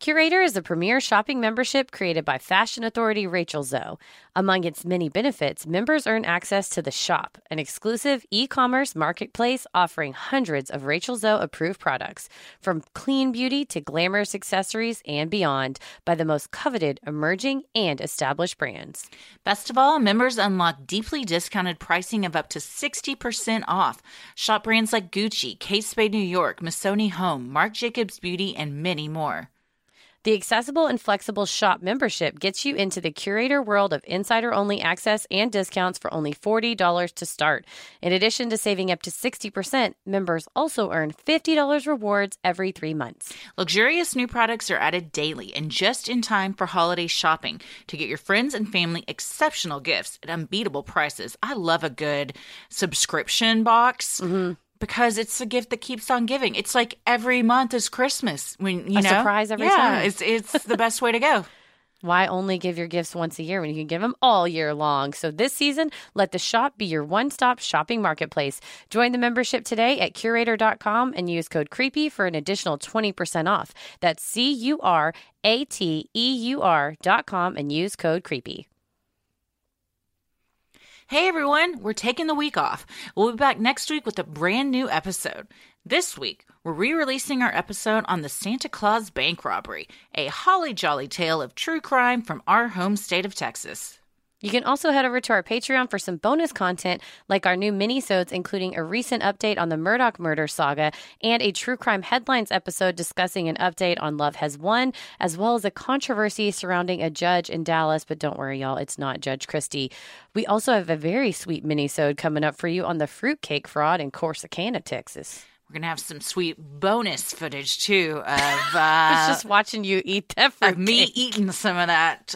Curator is a premier shopping membership created by fashion authority Rachel Zoe. Among its many benefits, members earn access to The Shop, an exclusive e-commerce marketplace offering hundreds of Rachel Zoe-approved products, from clean beauty to glamorous accessories and beyond, by the most coveted, emerging, and established brands. Best of all, members unlock deeply discounted pricing of up to 60% off. Shop brands like Gucci, Kate Spade New York, Missoni Home, Marc Jacobs Beauty, and many more. The accessible and flexible shop membership gets you into the Curator world of insider-only access and discounts for only $40 to start. In addition to saving up to 60%, members also earn $50 rewards every 3 months. Luxurious new products are added daily and just in time for holiday shopping to get your friends and family exceptional gifts at unbeatable prices. I love a good subscription box. Mm-hmm. Because it's the gift that keeps on giving. It's like every month is Christmas. When you know, surprise every time. Yeah, it's the best way to go. Why only give your gifts once a year when you can give them all year long? So this season, let The Shop be your one-stop shopping marketplace. Join the membership today at Curator.com and use code CREEPY for an additional 20% off. That's Curateur.com and use code CREEPY. Hey everyone, we're taking the week off. We'll be back next week with a brand new episode. This week, we're re-releasing our episode on the Santa Claus bank robbery, a holly jolly tale of true crime from our home state of Texas. You can also head over to our Patreon for some bonus content, like our new minisodes, including a recent update on the Murdoch murder saga and a true crime headlines episode discussing an update on Love Has Won, as well as a controversy surrounding a judge in Dallas. But don't worry, y'all, it's not Judge Christie. We also have a very sweet minisode coming up for you on the fruitcake fraud in Corsicana, Texas. We're going to have some sweet bonus footage, too, of... I was just watching you eat that fruitcake. Of me eating some of that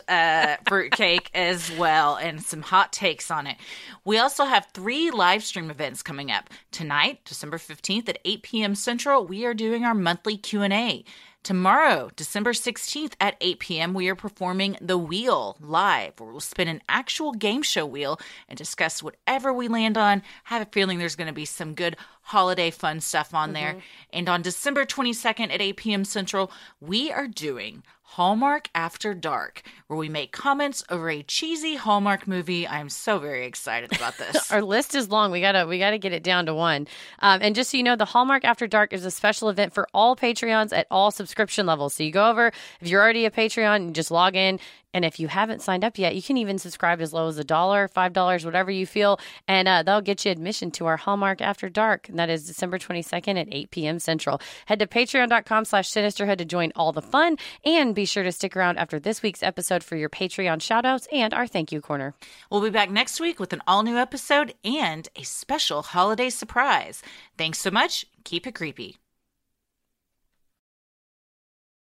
fruitcake as well, and some hot takes on it. We also have 3 live stream events coming up. Tonight, December 15th at 8 p.m. Central, we are doing our monthly Q&A. Tomorrow, December 16th at 8 p.m., we are performing The Wheel live, where we'll spin an actual game show wheel and discuss whatever we land on. I have a feeling there's going to be some good holiday fun stuff on there. And on December 22nd at 8 p.m. Central, we are doing Hallmark After Dark, where we make comments over a cheesy Hallmark movie. I'm so very excited about this. Our list is long. We gotta get it down to one. And just so you know, the Hallmark After Dark is a special event for all Patreons at all subscription levels. So you go over, if you're already a Patreon, you just log in. And if you haven't signed up yet, you can even subscribe as low as $1, $5, whatever you feel. And they'll get you admission to our Hallmark After Dark. And that is December 22nd at 8 p.m. Central. Head to patreon.com/Sinisterhood to join all the fun. And be sure to stick around after this week's episode for your Patreon shoutouts and our thank you corner. We'll be back next week with an all-new episode and a special holiday surprise. Thanks so much. Keep it creepy.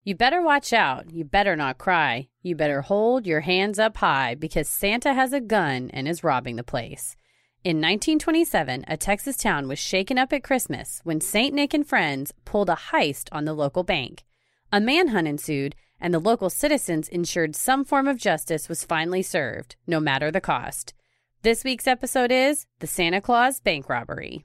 You better watch out. You better not cry. You better hold your hands up high, because Santa has a gun and is robbing the place. In 1927, a Texas town was shaken up at Christmas when St. Nick and friends pulled a heist on the local bank. A manhunt ensued, and the local citizens ensured some form of justice was finally served, no matter the cost. This week's episode is The Santa Claus Bank Robbery.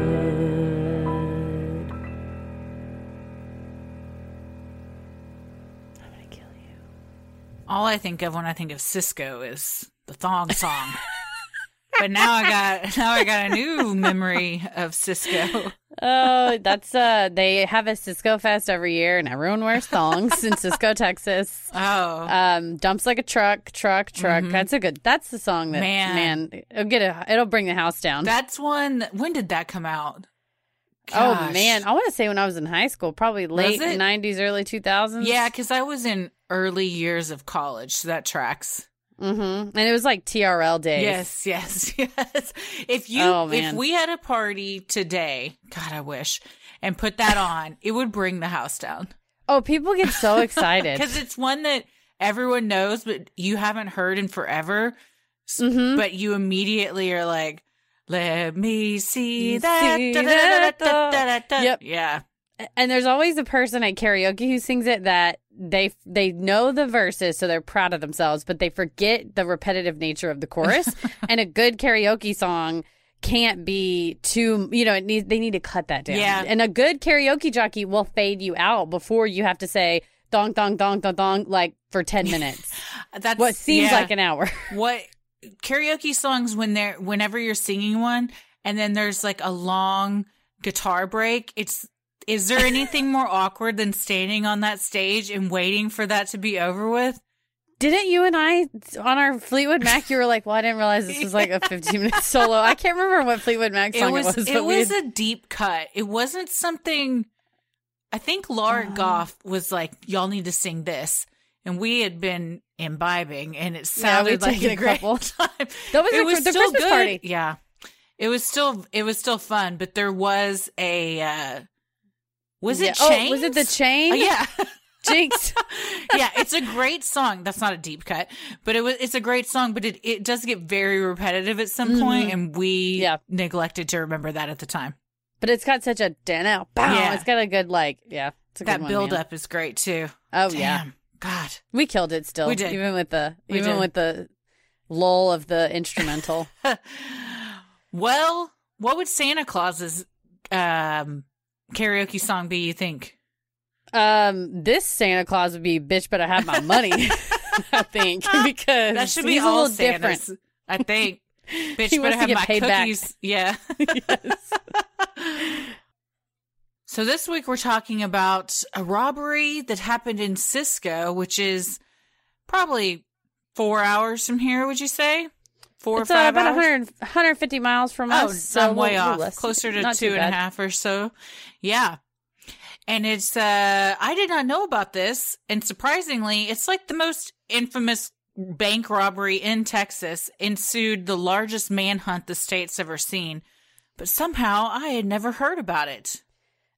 All I think of when I think of Cisco is the thong song. But now I got a new memory of Cisco. Oh, that's they have a Cisco Fest every year, and everyone wears thongs in Cisco, Texas. Oh, dumps like a truck. Mm-hmm. That's the song that man it'll it'll bring the house down. That's one. When did that come out? Gosh. Oh man, I want to say when I was in high school, probably late 90s, early 2000s. Yeah, because I was in early years of college, so that tracks. Mm-hmm. And it was like TRL days. Yes. If we had a party today, God, I wish, and put that on, it would bring the house down. Oh, people get so excited. Because it's one that everyone knows, but you haven't heard in forever. Mm-hmm. But you immediately are like, let me see that. Yep. Yeah. And there's always a person at karaoke who sings it that they know the verses, so they're proud of themselves, but they forget the repetitive nature of the chorus. And a good karaoke song can't be too, they need to cut that down. Yeah. And a good karaoke jockey will fade you out before you have to say thong, thong, thong, thong, thong, like for 10 minutes. That's what seems like an hour. What karaoke songs, whenever you're singing one, and then there's like a long guitar break, is there anything more awkward than standing on that stage and waiting for that to be over with? Didn't you and I, on our Fleetwood Mac, you were like, well, I didn't realize this was like a 15-minute solo. I can't remember what Fleetwood Mac song it was. But it was a deep cut. It wasn't something, I think Laura Goff was like, y'all need to sing this. And we had been imbibing, and it sounded like a great time. That was, was the Christmas party. Yeah. It was still fun, but there was a... was it Chains? Oh, was it the Chains? Oh, yeah. Jinx. Yeah, it's a great song. That's not a deep cut, but it's a great song, but it does get very repetitive at some point, and we neglected to remember that at the time. But it's got such a bow. Yeah. It's got a good, it's a good one. That build-up is great, too. Oh, damn, yeah. God. We killed it still. We did. Even with the lull of the instrumental. Well, what would Santa Claus's... karaoke song be, you think? This Santa Claus would be Bitch Better Have My Money. I think, because that should be all Santas, different. I think Bitch Better Have My Cookies. Back. Yeah. Yes. So this week we're talking about a robbery that happened in Cisco, which is probably 4 hours from here, would you say? 4 or 5 about hours? 150 miles from us. Oh, so way off. Less, closer to 2.5 or so. Yeah. And it's, I did not know about this. And surprisingly, it's like the most infamous bank robbery in Texas ensued the largest manhunt the state's ever seen. But somehow I had never heard about it.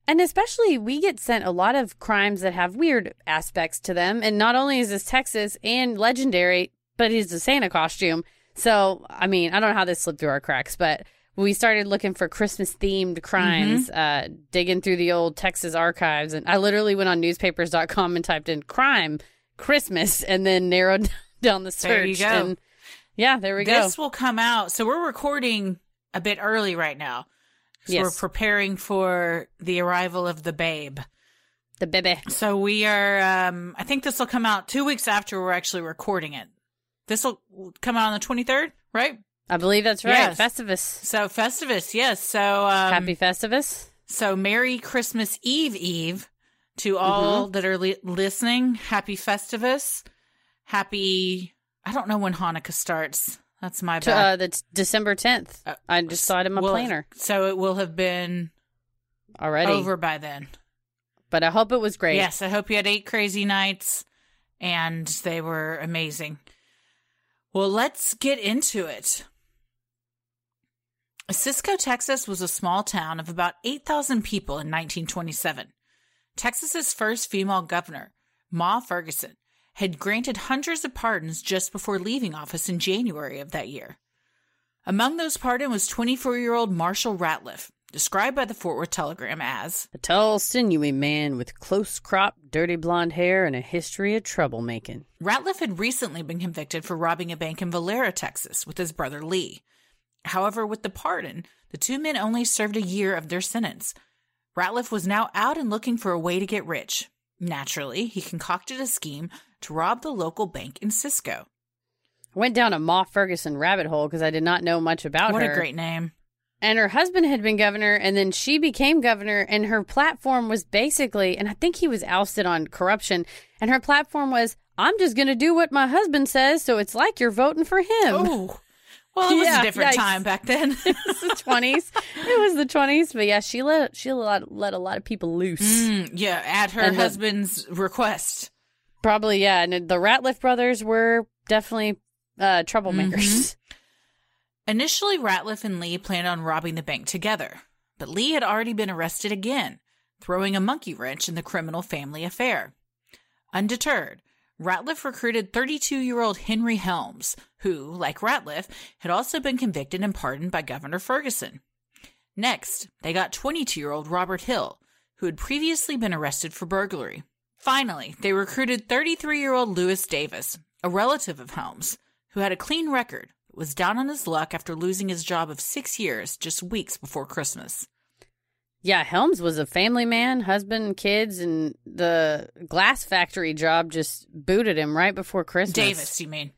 And especially we get sent a lot of crimes that have weird aspects to them. And not only is this Texas and legendary, but it's a Santa costume. So, I mean, I don't know how this slipped through our cracks, but we started looking for Christmas-themed crimes, digging through the old Texas archives. And I literally went on newspapers.com and typed in crime, Christmas, and then narrowed down the search. There you go. And, yeah, there we go. This will come out. So we're recording a bit early right now. So yes. We're preparing for the arrival of the babe. The baby. So we are, I think this will come out 2 weeks after we're actually recording it. This will come out on the 23rd, right? I believe that's right. Yes. Festivus. So Festivus, yes. So happy Festivus. So Merry Christmas Eve to all that are listening. Happy Festivus. Happy. I don't know when Hanukkah starts. That's my bad. That's December 10th. I just saw it in my planner. So it will have been already over by then. But I hope it was great. Yes, I hope you had 8 crazy nights, and they were amazing. Well, let's get into it. Cisco, Texas was a small town of about 8,000 people in 1927. Texas's first female governor, Ma Ferguson, had granted hundreds of pardons just before leaving office in January of that year. Among those pardoned was 24-year-old Marshall Ratliff, described by the Fort Worth Telegram as a tall, sinewy man with close-cropped, dirty blonde hair and a history of troublemaking. Ratliff had recently been convicted for robbing a bank in Valera, Texas, with his brother Lee. However, with the pardon, the two men only served a year of their sentence. Ratliff was now out and looking for a way to get rich. Naturally, he concocted a scheme to rob the local bank in Cisco. I went down a Ma Ferguson rabbit hole because I did not know much about her. What a great name. And her husband had been governor, and then she became governor, and her platform was basically, and I think he was ousted on corruption, and her platform was, I'm just going to do what my husband says, so it's like you're voting for him. Oh, well, it was a different time back then. It was the 20s. It was the 20s, but yeah, she let a lot of people loose. Yeah, at her husband's request. Probably, yeah, and the Ratliff brothers were definitely troublemakers. Mm-hmm. Initially, Ratliff and Lee planned on robbing the bank together, but Lee had already been arrested again, throwing a monkey wrench in the criminal family affair. Undeterred, Ratliff recruited 32-year-old Henry Helms, who, like Ratliff, had also been convicted and pardoned by Governor Ferguson. Next, they got 22-year-old Robert Hill, who had previously been arrested for burglary. Finally, they recruited 33-year-old Louis Davis, a relative of Helms, who had a clean record but was down on his luck after losing his job of 6 years just weeks before Christmas. Yeah, Helms was a family man, husband, kids, and the glass factory job just booted him right before Christmas. Davis, you mean?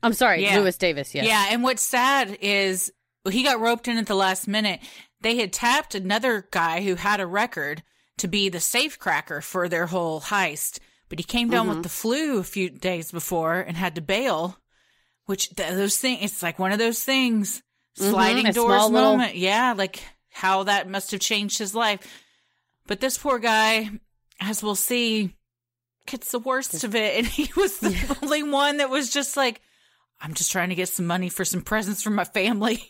I'm sorry, yeah. Louis Davis, yes. Yeah, and what's sad is he got roped in at the last minute. They had tapped another guy who had a record to be the safecracker for their whole heist, but he came down with the flu a few days before and had to bail, which those things, it's like one of those things, sliding doors moment. Yeah, like how that must have changed his life. But this poor guy, as we'll see, gets the worst of it. And he was the only one that was just like, I'm just trying to get some money for some presents for my family.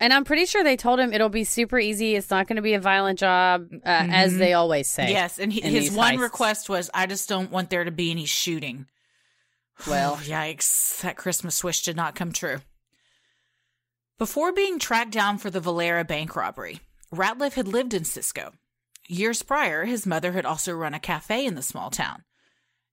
And I'm pretty sure they told him it'll be super easy. It's not going to be a violent job, as they always say. Yes, and his one heists. Request was, I just don't want there to be any shooting. Well, yikes. That Christmas wish did not come true. Before being tracked down for the Valera bank robbery, Ratliff had lived in Cisco. Years prior, his mother had also run a cafe in the small town.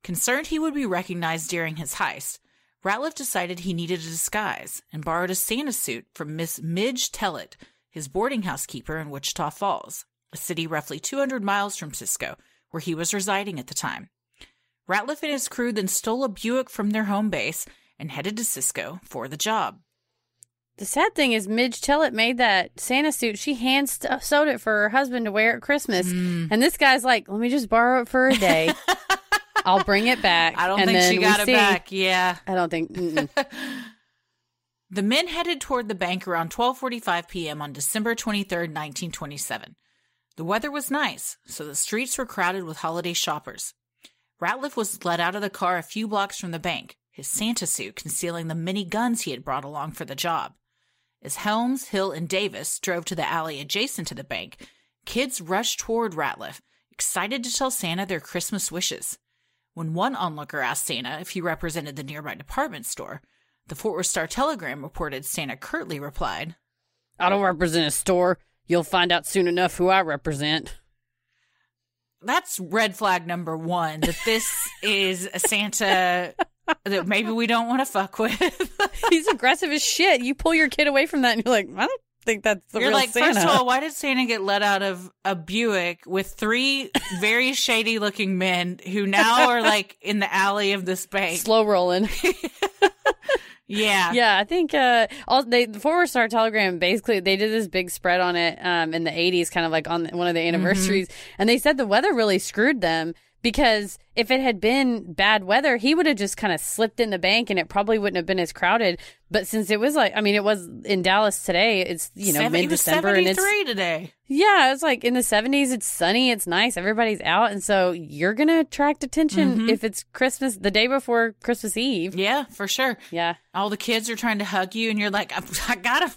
Concerned he would be recognized during his heist, Ratliff decided he needed a disguise and borrowed a Santa suit from Miss Midge Tellet, his boarding house keeper in Wichita Falls, a city roughly 200 miles from Cisco, where he was residing at the time. Ratliff and his crew then stole a Buick from their home base and headed to Cisco for the job. The sad thing is Midge Tellet made that Santa suit. She hand-sewed it for her husband to wear at Christmas. And this guy's like, let me just borrow it for a day. I'll bring it back. I don't think she got it back. Yeah. I don't think. The men headed toward the bank around 12:45 p.m. on December 23rd, 1927. The weather was nice, so the streets were crowded with holiday shoppers. Ratliff was led out of the car a few blocks from the bank, his Santa suit concealing the many guns he had brought along for the job. As Helms, Hill, and Davis drove to the alley adjacent to the bank, kids rushed toward Ratliff, excited to tell Santa their Christmas wishes. When one onlooker asked Santa if he represented the nearby department store, the Fort Worth Star-Telegram reported Santa curtly replied, I don't represent a store. You'll find out soon enough who I represent. That's red flag number one, that this is a Santa that maybe we don't want to fuck with. He's aggressive as shit. You pull your kid away from that and you're like, I don't think that's the real Santa. You're like, first of all, why did Santa get let out of a Buick with three very shady looking men who now are like in the alley of this bank? Slow rolling. Yeah. Yeah, I think the Fort Worth Star-Telegram, basically, they did this big spread on it in the 80s, kind of like on one of the anniversaries. And they said the weather really screwed them because if it had been bad weather, he would have just kind of slipped in the bank and it probably wouldn't have been as crowded. But since it was like, I mean, it was in Dallas today. It's, you know, mid-December. It was 73 and it's, today. Yeah, it's like in the 70s. It's sunny. It's nice. Everybody's out. And so you're going to attract attention if it's Christmas, the day before Christmas Eve. Yeah, for sure. Yeah. All the kids are trying to hug you and you're like, I got a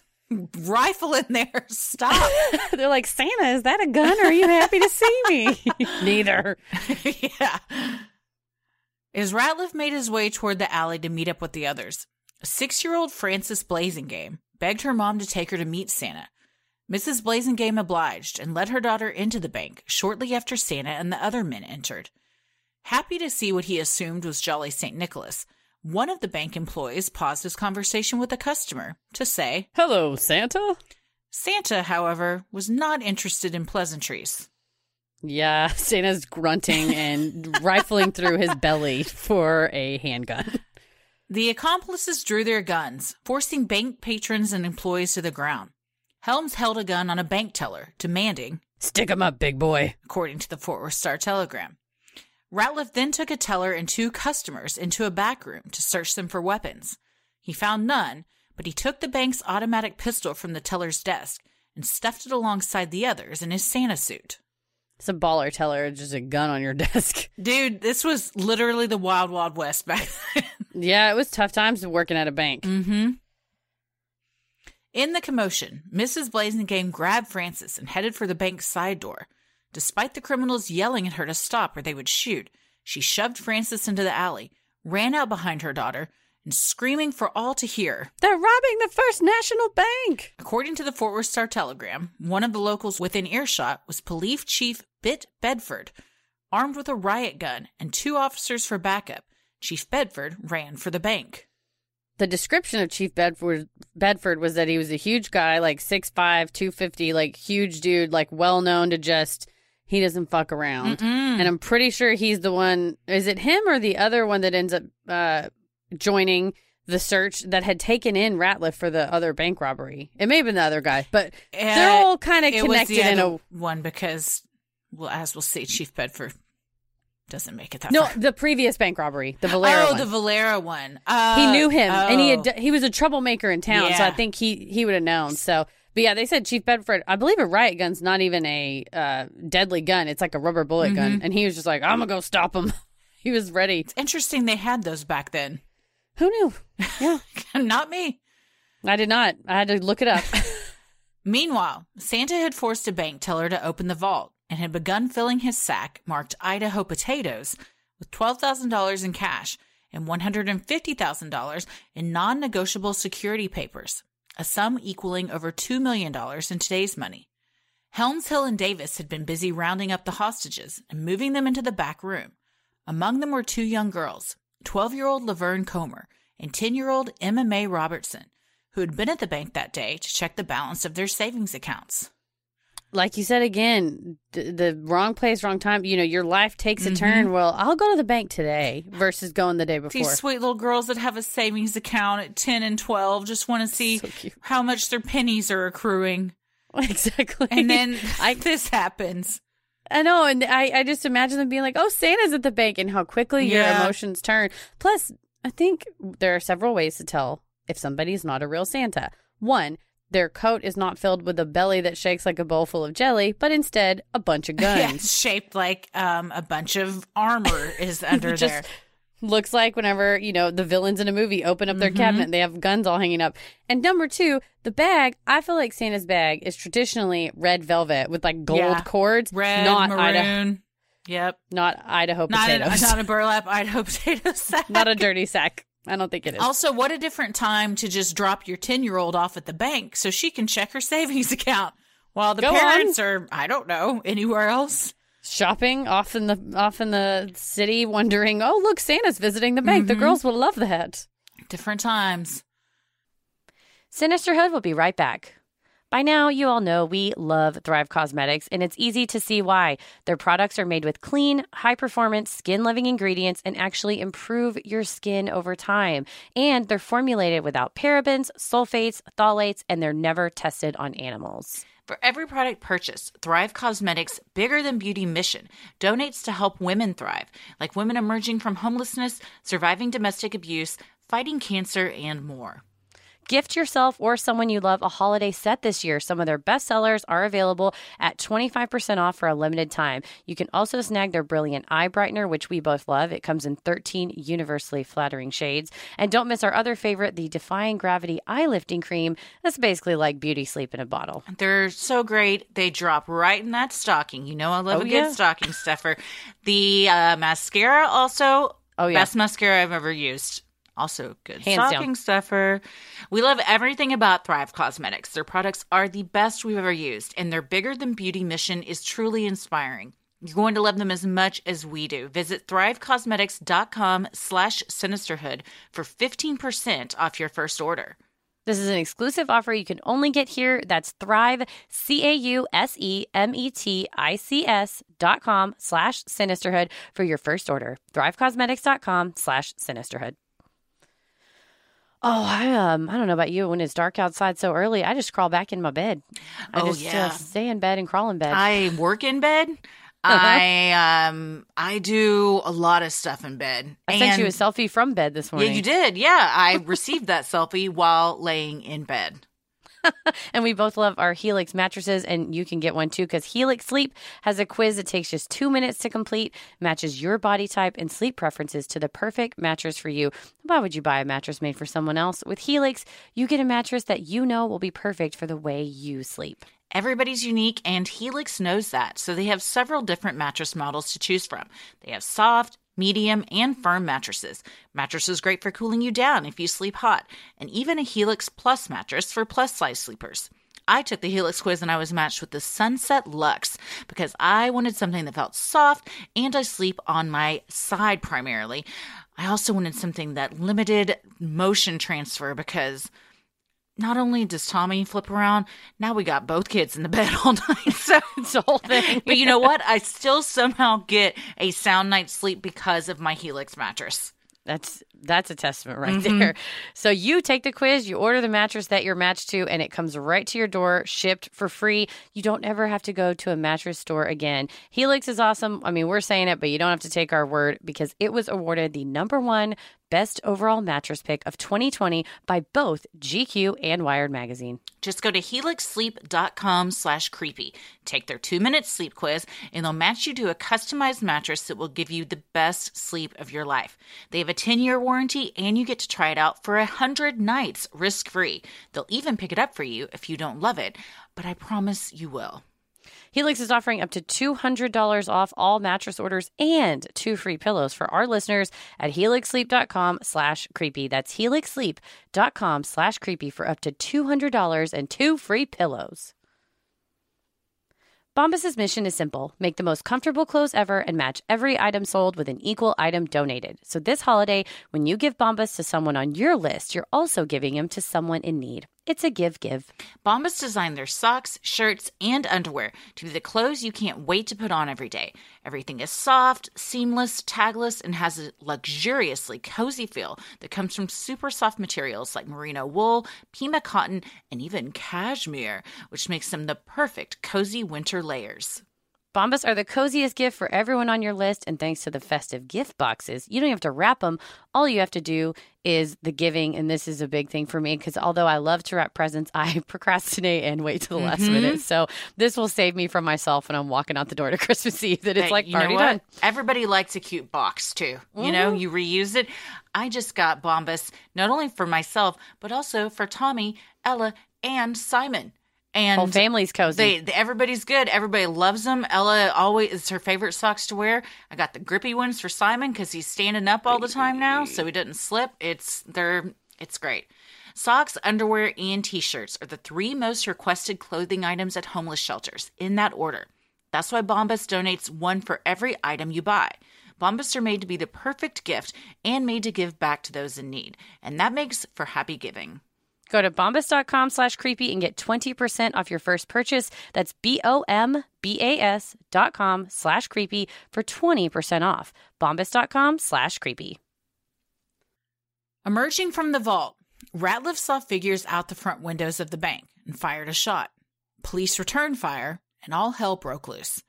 rifle in there. Stop. They're like, Santa, is that a gun or are you happy to see me? Neither. Yeah. As Ratliff made his way toward the alley to meet up with the others, 6-year-old Frances Blazingame begged her mom to take her to meet Santa. Mrs. Blazingame obliged and led her daughter into the bank shortly after Santa and the other men entered. Happy to see what he assumed was Jolly St. Nicholas, one of the bank employees paused his conversation with a customer to say, Hello, Santa. Santa, however, was not interested in pleasantries. Yeah, Santa's grunting and rifling through his belly for a handgun. The accomplices drew their guns, forcing bank patrons and employees to the ground. Helms held a gun on a bank teller, demanding, Stick 'em up, big boy, according to the Fort Worth Star-Telegram. Ratliff then took a teller and two customers into a back room to search them for weapons. He found none, but he took the bank's automatic pistol from the teller's desk and stuffed it alongside the others in his Santa suit. It's a baller teller, just a gun on your desk. Dude, this was literally the wild, wild west back then. Yeah, it was tough times working at a bank. In the commotion, Mrs. Blazingame grabbed Frances and headed for the bank's side door. Despite the criminals yelling at her to stop or they would shoot, she shoved Frances into the alley, ran out behind her daughter, and screaming for all to hear, "They're robbing the First National Bank!" According to the Fort Worth Star-Telegram, one of the locals within earshot was Police Chief Bit Bedford, armed with a riot gun and two officers for backup. Chief Bedford ran for the bank. The description of Chief Bedford was that he was a huge guy, like 6'5", 250, like huge dude, like well-known to just... He doesn't fuck around. Mm-mm. And I'm pretty sure he's the one. Is it him or the other one that ends up joining the search that had taken in Ratliff for the other bank robbery? It may have been the other guy, but they're all kind of connected in a one because, well, as we'll see, Chief Bedford doesn't make it that far. No, the previous bank robbery, the Valera one. Oh, the Valera one. He knew him, and he was a troublemaker in town, yeah. So I think he would have known, so... But yeah, they said Chief Bedford, I believe a riot gun's not even a deadly gun. It's like a rubber bullet mm-hmm. gun. And he was just like, I'm going to go stop him. He was ready. It's interesting they had those back then. Who knew? Yeah. Not me. I did not. I had to look it up. Meanwhile, Santa had forced a bank teller to open the vault and had begun filling his sack marked Idaho potatoes with $12,000 in cash and $150,000 in non-negotiable security papers. A sum equaling over $2 million in today's money. Helms, Hill, and Davis had been busy rounding up the hostages and moving them into the back room. Among them were two young girls, 12-year-old Laverne Comer and 10-year-old Emma Mae Robertson, who had been at the bank that day to check the balance of their savings accounts. Like you said again, the wrong place, wrong time. You know, your life takes a mm-hmm. turn. Well, I'll go to the bank today versus going the day before. These sweet little girls that have a savings account at 10 and 12 just want to see how much their pennies are accruing. Exactly. And then this happens. I know. And I just imagine them being like, oh, Santa's at the bank, and how quickly your emotions turn. Plus, I think there are several ways to tell if somebody's not a real Santa. One, their coat is not filled with a belly that shakes like a bowl full of jelly, but instead a bunch of guns. Yeah, shaped like a bunch of armor is under just there. Looks like whenever, you know, the villains in a movie open up their mm-hmm. cabinet, they have guns all hanging up. And number two, the bag, I feel like Santa's bag is traditionally red velvet with like gold cords. Red, not maroon. Yep. Not Idaho potatoes. Not a burlap Idaho potato sack. Not a dirty sack. I don't think it is. Also, what a different time to just drop your 10-year-old off at the bank so she can check her savings account while the parents are, I don't know, anywhere else. Shopping off in the city, wondering, oh, look, Santa's visiting the bank. Mm-hmm. The girls will love that. Different times. Sinisterhood will be right back. By now, you all know we love Thrive Cosmetics, and it's easy to see why. Their products are made with clean, high-performance, skin-loving ingredients and actually improve your skin over time. And they're formulated without parabens, sulfates, phthalates, and they're never tested on animals. For every product purchased, Thrive Cosmetics' Bigger Than Beauty mission donates to help women thrive, like women emerging from homelessness, surviving domestic abuse, fighting cancer, and more. Gift yourself or someone you love a holiday set this year. Some of their best sellers are available at 25% off for a limited time. You can also snag their brilliant eye brightener, which we both love. It comes in 13 universally flattering shades. And don't miss our other favorite, the Defying Gravity Eye Lifting Cream. That's basically like beauty sleep in a bottle. They're so great. They drop right in that stocking. You know I love a good stocking stuffer. The mascara also, best mascara I've ever used. Also good stocking stuffer. We love everything about Thrive Cosmetics. Their products are the best we've ever used, and their Bigger Than Beauty mission is truly inspiring. You're going to love them as much as we do. Visit thrivecosmetics.com/sinisterhood for 15% off your first order. This is an exclusive offer you can only get here. That's Thrive, CAUSEMETICS.com/sinisterhood for your first order. Thrivecosmetics.com/sinisterhood. Oh, I don't know about you. When it's dark outside so early, I just crawl back in my bed. I stay in bed and crawl in bed. I work in bed. I do a lot of stuff in bed. I sent you a selfie from bed this morning. Yeah, you did. Yeah, I received that selfie while laying in bed. And we both love our Helix mattresses, and you can get one too, because Helix Sleep has a quiz that takes just 2 minutes to complete, matches your body type and sleep preferences to the perfect mattress for you. Why would you buy a mattress made for someone else? With Helix, you get a mattress that you know will be perfect for the way you sleep. Everybody's unique, and Helix knows that, so they have several different mattress models to choose from. They have soft, medium, and firm mattresses. Mattresses great for cooling you down if you sleep hot, and even a Helix Plus mattress for plus-size sleepers. I took the Helix quiz and I was matched with the Sunset Luxe because I wanted something that felt soft and I sleep on my side primarily. I also wanted something that limited motion transfer because not only does Tommy flip around, now we got both kids in the bed all night. So it's the whole thing. But you know what? I still somehow get a sound night's sleep because of my Helix mattress. That's a testament right there. So you take the quiz, you order the mattress that you're matched to, and it comes right to your door, shipped for free. You don't ever have to go to a mattress store again. Helix is awesome. I mean, we're saying it, but you don't have to take our word because it was awarded the #1 best overall mattress pick of 2020 by both GQ and Wired Magazine. Just go to helixsleep.com/creepy. Take their 2-minute sleep quiz, and they'll match you to a customized mattress that will give you the best sleep of your life. They have a 10-year warranty, and you get to try it out for 100 nights risk-free. They'll even pick it up for you if you don't love it, but I promise you will. Helix is offering up to $200 off all mattress orders and 2 free pillows for our listeners at helixsleep.com/creepy. That's helixsleep.com/creepy for up to $200 and 2 free pillows. Bombas' mission is simple. Make the most comfortable clothes ever and match every item sold with an equal item donated. So this holiday, when you give Bombas to someone on your list, you're also giving them to someone in need. It's a give-give. Bombas designed their socks, shirts, and underwear to be the clothes you can't wait to put on every day. Everything is soft, seamless, tagless, and has a luxuriously cozy feel that comes from super soft materials like merino wool, Pima cotton, and even cashmere, which makes them the perfect cozy winter layers. Bombas are the coziest gift for everyone on your list, and thanks to the festive gift boxes, you don't have to wrap them. All you have to do is the giving, and this is a big thing for me because although I love to wrap presents, I procrastinate and wait till the last minute. So this will save me from myself when I'm walking out the door to Christmas Eve that it's like already done. Everybody likes a cute box too. You know, you reuse it. I just got Bombas not only for myself, but also for Tommy, Ella, and Simon. And whole family's cozy. Everybody's good. Everybody loves them. Ella always is her favorite socks to wear. I got the grippy ones for Simon because he's standing up all the time now, so he doesn't slip. It's great. Socks, underwear, and T-shirts are the 3 most requested clothing items at homeless shelters, in that order. That's why Bombas donates 1 for every item you buy. Bombas are made to be the perfect gift and made to give back to those in need, and that makes for happy giving. Go to bombas.com/creepy and get 20% off your first purchase. That's BOMBAS.com/creepy for 20% off. Bombas.com/creepy. Emerging from the vault, Ratliff saw figures out the front windows of the bank and fired a shot. Police returned fire and all hell broke loose.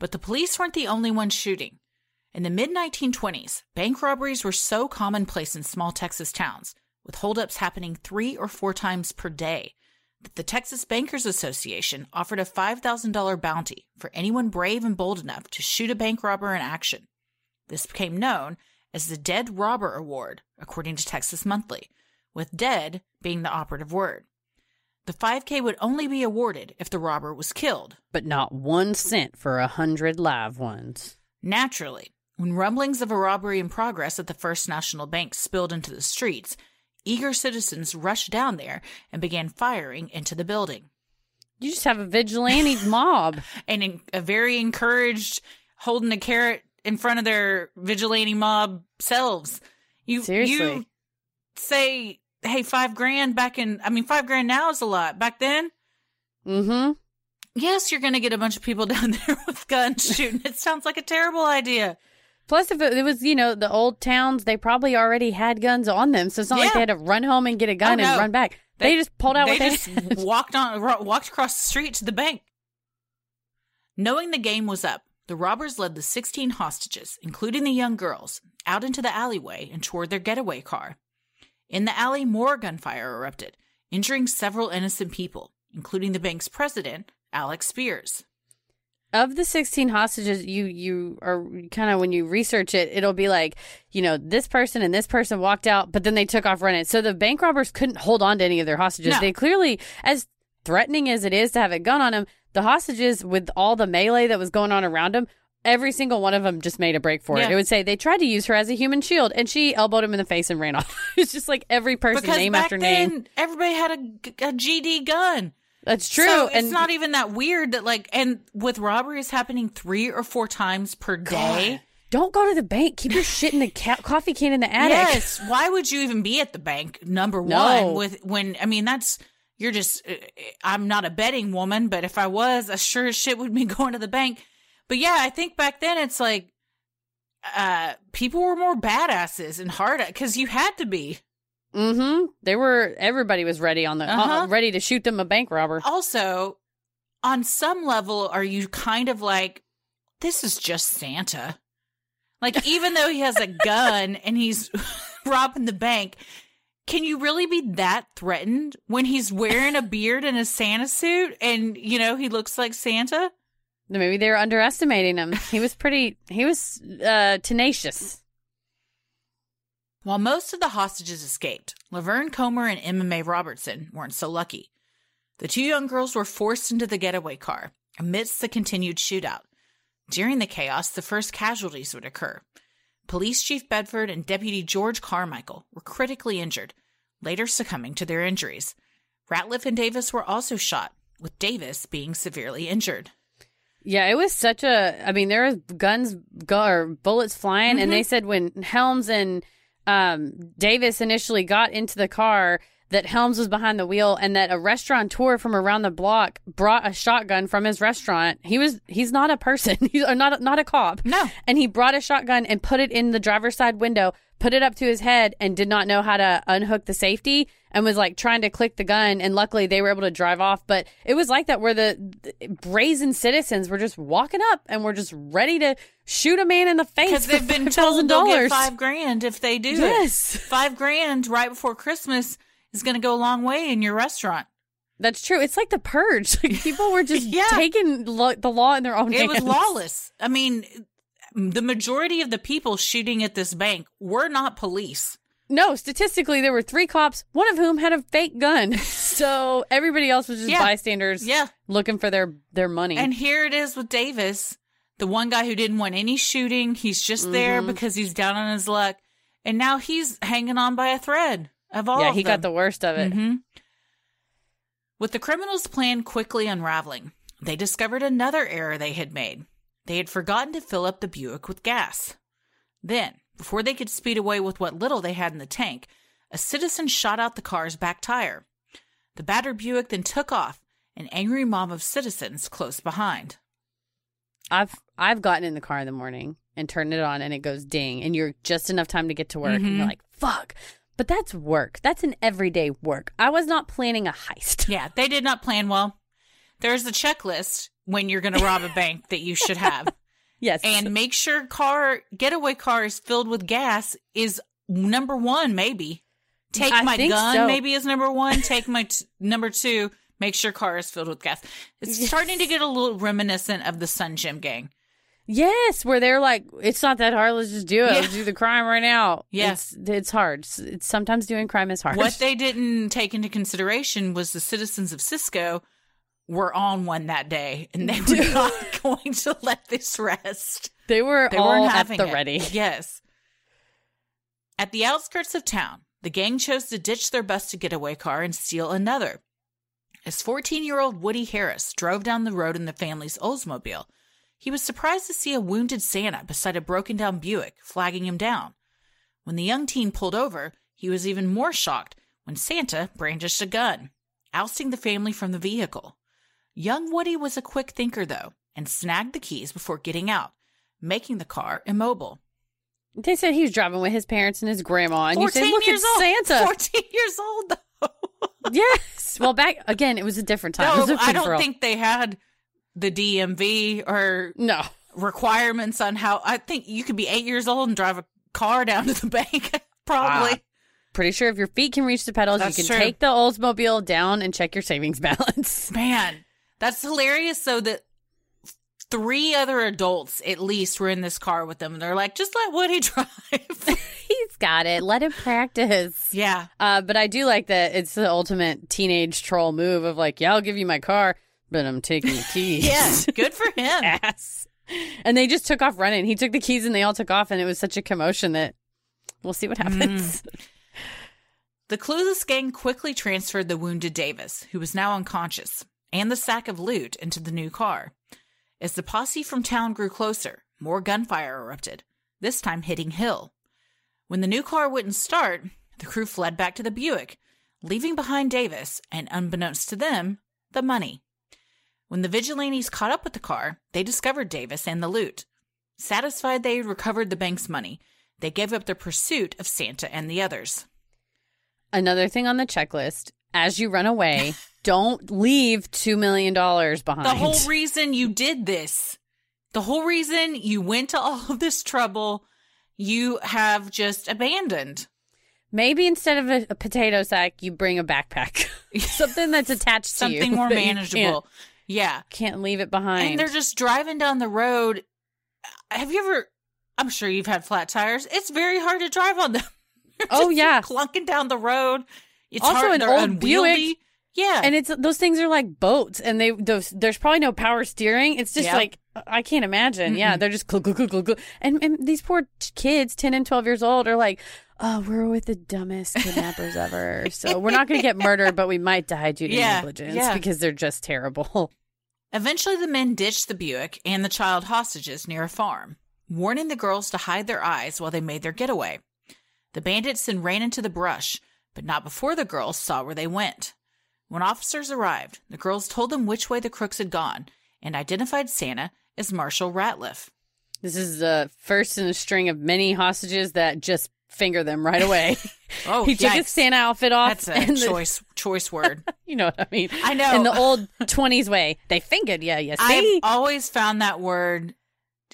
But the police weren't the only ones shooting. In the mid-1920s, bank robberies were so commonplace in small Texas towns, with holdups happening 3 or 4 times per day, that the Texas Bankers Association offered a $5,000 bounty for anyone brave and bold enough to shoot a bank robber in action. This became known as the Dead Robber Award, according to Texas Monthly, with dead being the operative word. The $5,000 would only be awarded if the robber was killed. But not 1 cent for 100 live ones. Naturally, when rumblings of a robbery in progress at the First National Bank spilled into the streets, eager citizens rushed down there and began firing into the building. You just have a vigilante mob. And a very encouraged, holding a carrot in front of their vigilante mob selves. Seriously. You say, hey, $5,000 $5,000 now is a lot. Back then? Mm-hmm. Yes, you're going to get a bunch of people down there with guns shooting. It sounds like a terrible idea. Plus, if it was, the old towns, they probably already had guns on them. So it's not like they had to run home and get a gun and run back. They just pulled out what they had. Walked across the street to the bank. Knowing the game was up, the robbers led the 16 hostages, including the young girls, out into the alleyway and toward their getaway car. In the alley, more gunfire erupted, injuring several innocent people, including the bank's president, Alex Spears. Of the 16 hostages, you are kind of, when you research it, it'll be like, this person and this person walked out, but then they took off running. So the bank robbers couldn't hold on to any of their hostages. No. They clearly, as threatening as it is to have a gun on him, the hostages, with all the melee that was going on around him, every single one of them just made a break for it. It would say they tried to use her as a human shield, and she elbowed him in the face and ran off. It's just like every person, because name after name. Because back then, everybody had a GD gun. That's true. So it's not even that weird that, like, and with robberies happening 3 or 4 times per day. Don't go to the bank. Keep your shit in the coffee can in the attic. Yes. Why would you even be at the bank, number one, you're just, I'm not a betting woman, but if I was, I sure as shit would be going to the bank. But yeah, I think back then it's like, people were more badasses and hard, because you had to be. Mm-hmm. Everybody was ready on the, ready to shoot them a bank robber. Also, on some level, are you kind of like, this is just Santa? Like, even though he has a gun and he's robbing the bank, can you really be that threatened when he's wearing a beard and a Santa suit and, you know, he looks like Santa? Maybe they were underestimating him. He was tenacious. While most of the hostages escaped, Laverne Comer and Emma Mae Robertson weren't so lucky. The two young girls were forced into the getaway car amidst the continued shootout. During the chaos, the first casualties would occur. Police Chief Bedford and Deputy George Carmichael were critically injured, later succumbing to their injuries. Ratliff and Davis were also shot, with Davis being severely injured. Yeah, it was such a... I mean, there were guns or bullets flying, and they said when Helms and Davis initially got into the car, that Helms was behind the wheel, and that a restaurateur from around the block brought a shotgun from his restaurant. He's not a person. He's not a cop. No. And he brought a shotgun and put it in the driver's side window, put it up to his head, and did not know how to unhook the safety, and was like trying to click the gun. And luckily they were able to drive off. But it was like that, where the brazen citizens were just walking up and were just ready to shoot a man in the face. Because they've been told they'll get $5,000 if they do. Yes. $5,000 right before Christmas is going to go a long way in your restaurant. That's true. It's like the Purge. Like, people were just taking the law in their own hands. It was lawless. I mean, the majority of the people shooting at this bank were not police. No, statistically, there were 3 cops, one of whom had a fake gun. So everybody else was just bystanders looking for their money. And here it is with Davis, the one guy who didn't want any shooting. He's just there because he's down on his luck. And now he's hanging on by a thread. He got the worst of it. Mm-hmm. With the criminals' plan quickly unraveling, they discovered another error they had made. They had forgotten to fill up the Buick with gas. Then, before they could speed away with what little they had in the tank, a citizen shot out the car's back tire. The battered Buick then took off, an angry mob of citizens close behind. I've gotten in the car in the morning and turned it on, and it goes ding, and you're just enough time to get to work, and you're like, fuck. But that's work. That's an everyday work. I was not planning a heist. Yeah, they did not plan well. There's a checklist when you're going to rob a bank that you should have. Yes. And make sure getaway car is filled with gas is number 1, maybe. Take my gun, maybe, is number 1. Take my number 2, make sure car is filled with gas. It's starting to get a little reminiscent of the Sun Gym Gang. Yes, where they're like, it's not that hard. Let's just do it. Let's do the crime right now. Yes. It's hard. Sometimes doing crime is hard. What they didn't take into consideration was the citizens of Cisco were on one that day, and they were not going to let this rest. They all at the ready. Yes. At the outskirts of town, the gang chose to ditch their busted getaway car and steal another. As 14-year-old Woody Harris drove down the road in the family's Oldsmobile, he was surprised to see a wounded Santa beside a broken-down Buick, flagging him down. When the young teen pulled over, he was even more shocked when Santa brandished a gun, ousting the family from the vehicle. Young Woody was a quick thinker, though, and snagged the keys before getting out, making the car immobile. They said he was driving with his parents and his grandma, and you said, look, it's Santa. 14 years old, though. Yes. Well, back again, it was a different time. No, I don't think they had the DMV or requirements on how. I think you could be 8 years old and drive a car down to the bank, probably. Pretty sure if your feet can reach the pedals, you can take the Oldsmobile down and check your savings balance. Man, that's hilarious. So that three other adults at least were in this car with them. And they're like, just let Woody drive. He's got it. Let him practice. Yeah. But I do like that it's the ultimate teenage troll move of like, yeah, I'll give you my car, but I'm taking the keys. Yes. Yeah, good for him. Ass. And they just took off running. He took the keys and they all took off. And it was such a commotion that we'll see what happens. The clueless gang quickly transferred the wounded Davis, who was now unconscious, and the sack of loot into the new car. As the posse from town grew closer, more gunfire erupted, this time hitting Hill. When the new car wouldn't start, the crew fled back to the Buick, leaving behind Davis and, unbeknownst to them, the money. When the vigilantes caught up with the car, they discovered Davis and the loot. Satisfied they had recovered the bank's money, they gave up their pursuit of Santa and the others. Another thing on the checklist, as you run away... Don't leave $2 million behind. The whole reason you did this, the whole reason you went to all of this trouble, you have just abandoned. Maybe instead of a potato sack, you bring a backpack. Something that's attached to you. Something more manageable. Can't leave it behind. And they're just driving down the road. Have you ever, I'm sure you've had flat tires. It's very hard to drive on them. Oh, yeah. Clunking down the road. It's also hard. They're unwieldy. Buick. Yeah. And it's those things are like boats, and there's probably no power steering. It's just like, I can't imagine. Mm-mm. Yeah, they're just glug, glug, glug, glug, glug. And these poor kids, 10 and 12 years old, are like, oh, we're with the dumbest kidnappers ever. So we're not going to get murdered, but we might die due to negligence because they're just terrible. Eventually, the men ditched the Buick and the child hostages near a farm, warning the girls to hide their eyes while they made their getaway. The bandits then ran into the brush, but not before the girls saw where they went. When officers arrived, the girls told them which way the crooks had gone and identified Santa as Marshall Ratliff. This is the first in a string of many hostages that just finger them right away. Oh, he took his Santa outfit off. That's a choice word. You know what I mean? I know. In the old 20s way, they fingered you see? I've always found that word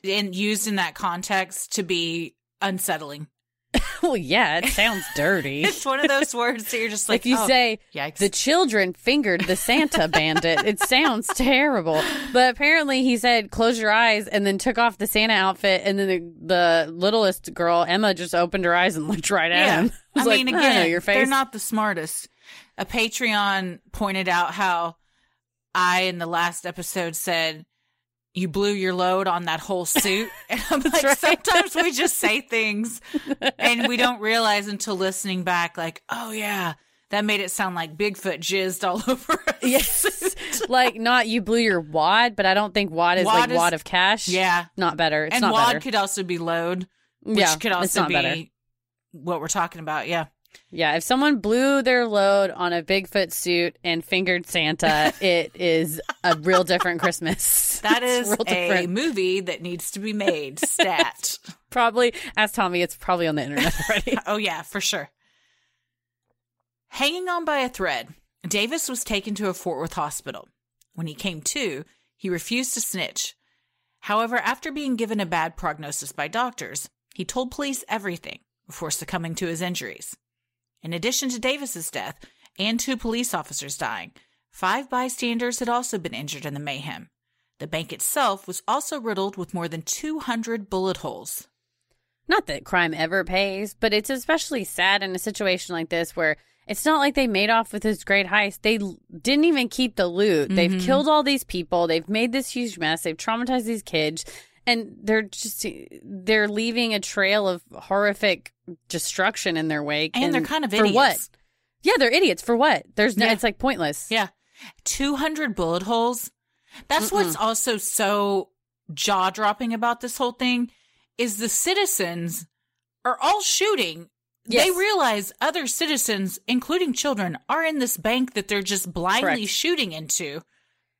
used in that context to be unsettling. Well, yeah, it sounds dirty. It's one of those words that you're just like, if you say, yikes. The children fingered the Santa bandit, it sounds terrible. But apparently he said, close your eyes, and then took off the Santa outfit, and then the littlest girl, Emma, just opened her eyes and looked right at him. I mean, again, I know your face. They're not the smartest. A Patreon pointed out how I, in the last episode, said, you blew your load on that whole suit. And I'm like, right. Sometimes we just say things and we don't realize until listening back, like, oh, yeah, that made it sound like Bigfoot jizzed all over us. Yes. Like, not you blew your wad, but I don't think wad is like wad of cash. Yeah. Not better. It's and not wad better. Could also be load, which could also be better. What we're talking about. Yeah. Yeah, if someone blew their load on a Bigfoot suit and fingered Santa, it is a real different Christmas. That is a movie that needs to be made, stat. Probably, ask Tommy, it's probably on the internet already. Oh, yeah, for sure. Hanging on by a thread, Davis was taken to a Fort Worth hospital. When he came to, he refused to snitch. However, after being given a bad prognosis by doctors, he told police everything before succumbing to his injuries. In addition to Davis's death and 2 police officers dying, 5 bystanders had also been injured in the mayhem. The bank itself was also riddled with more than 200 bullet holes. Not that crime ever pays, but it's especially sad in a situation like this where it's not like they made off with this great heist. They didn't even keep the loot. Mm-hmm. They've killed all these people. They've made this huge mess. They've traumatized these kids. And they're leaving a trail of horrific destruction in their wake. And they're kind of idiots. For what? Yeah, they're idiots. For what? There's no, it's like pointless. Yeah. 200 bullet holes. That's what's also so jaw-dropping about this whole thing is the citizens are all shooting. Yes. They realize other citizens, including children, are in this bank that they're just blindly shooting into.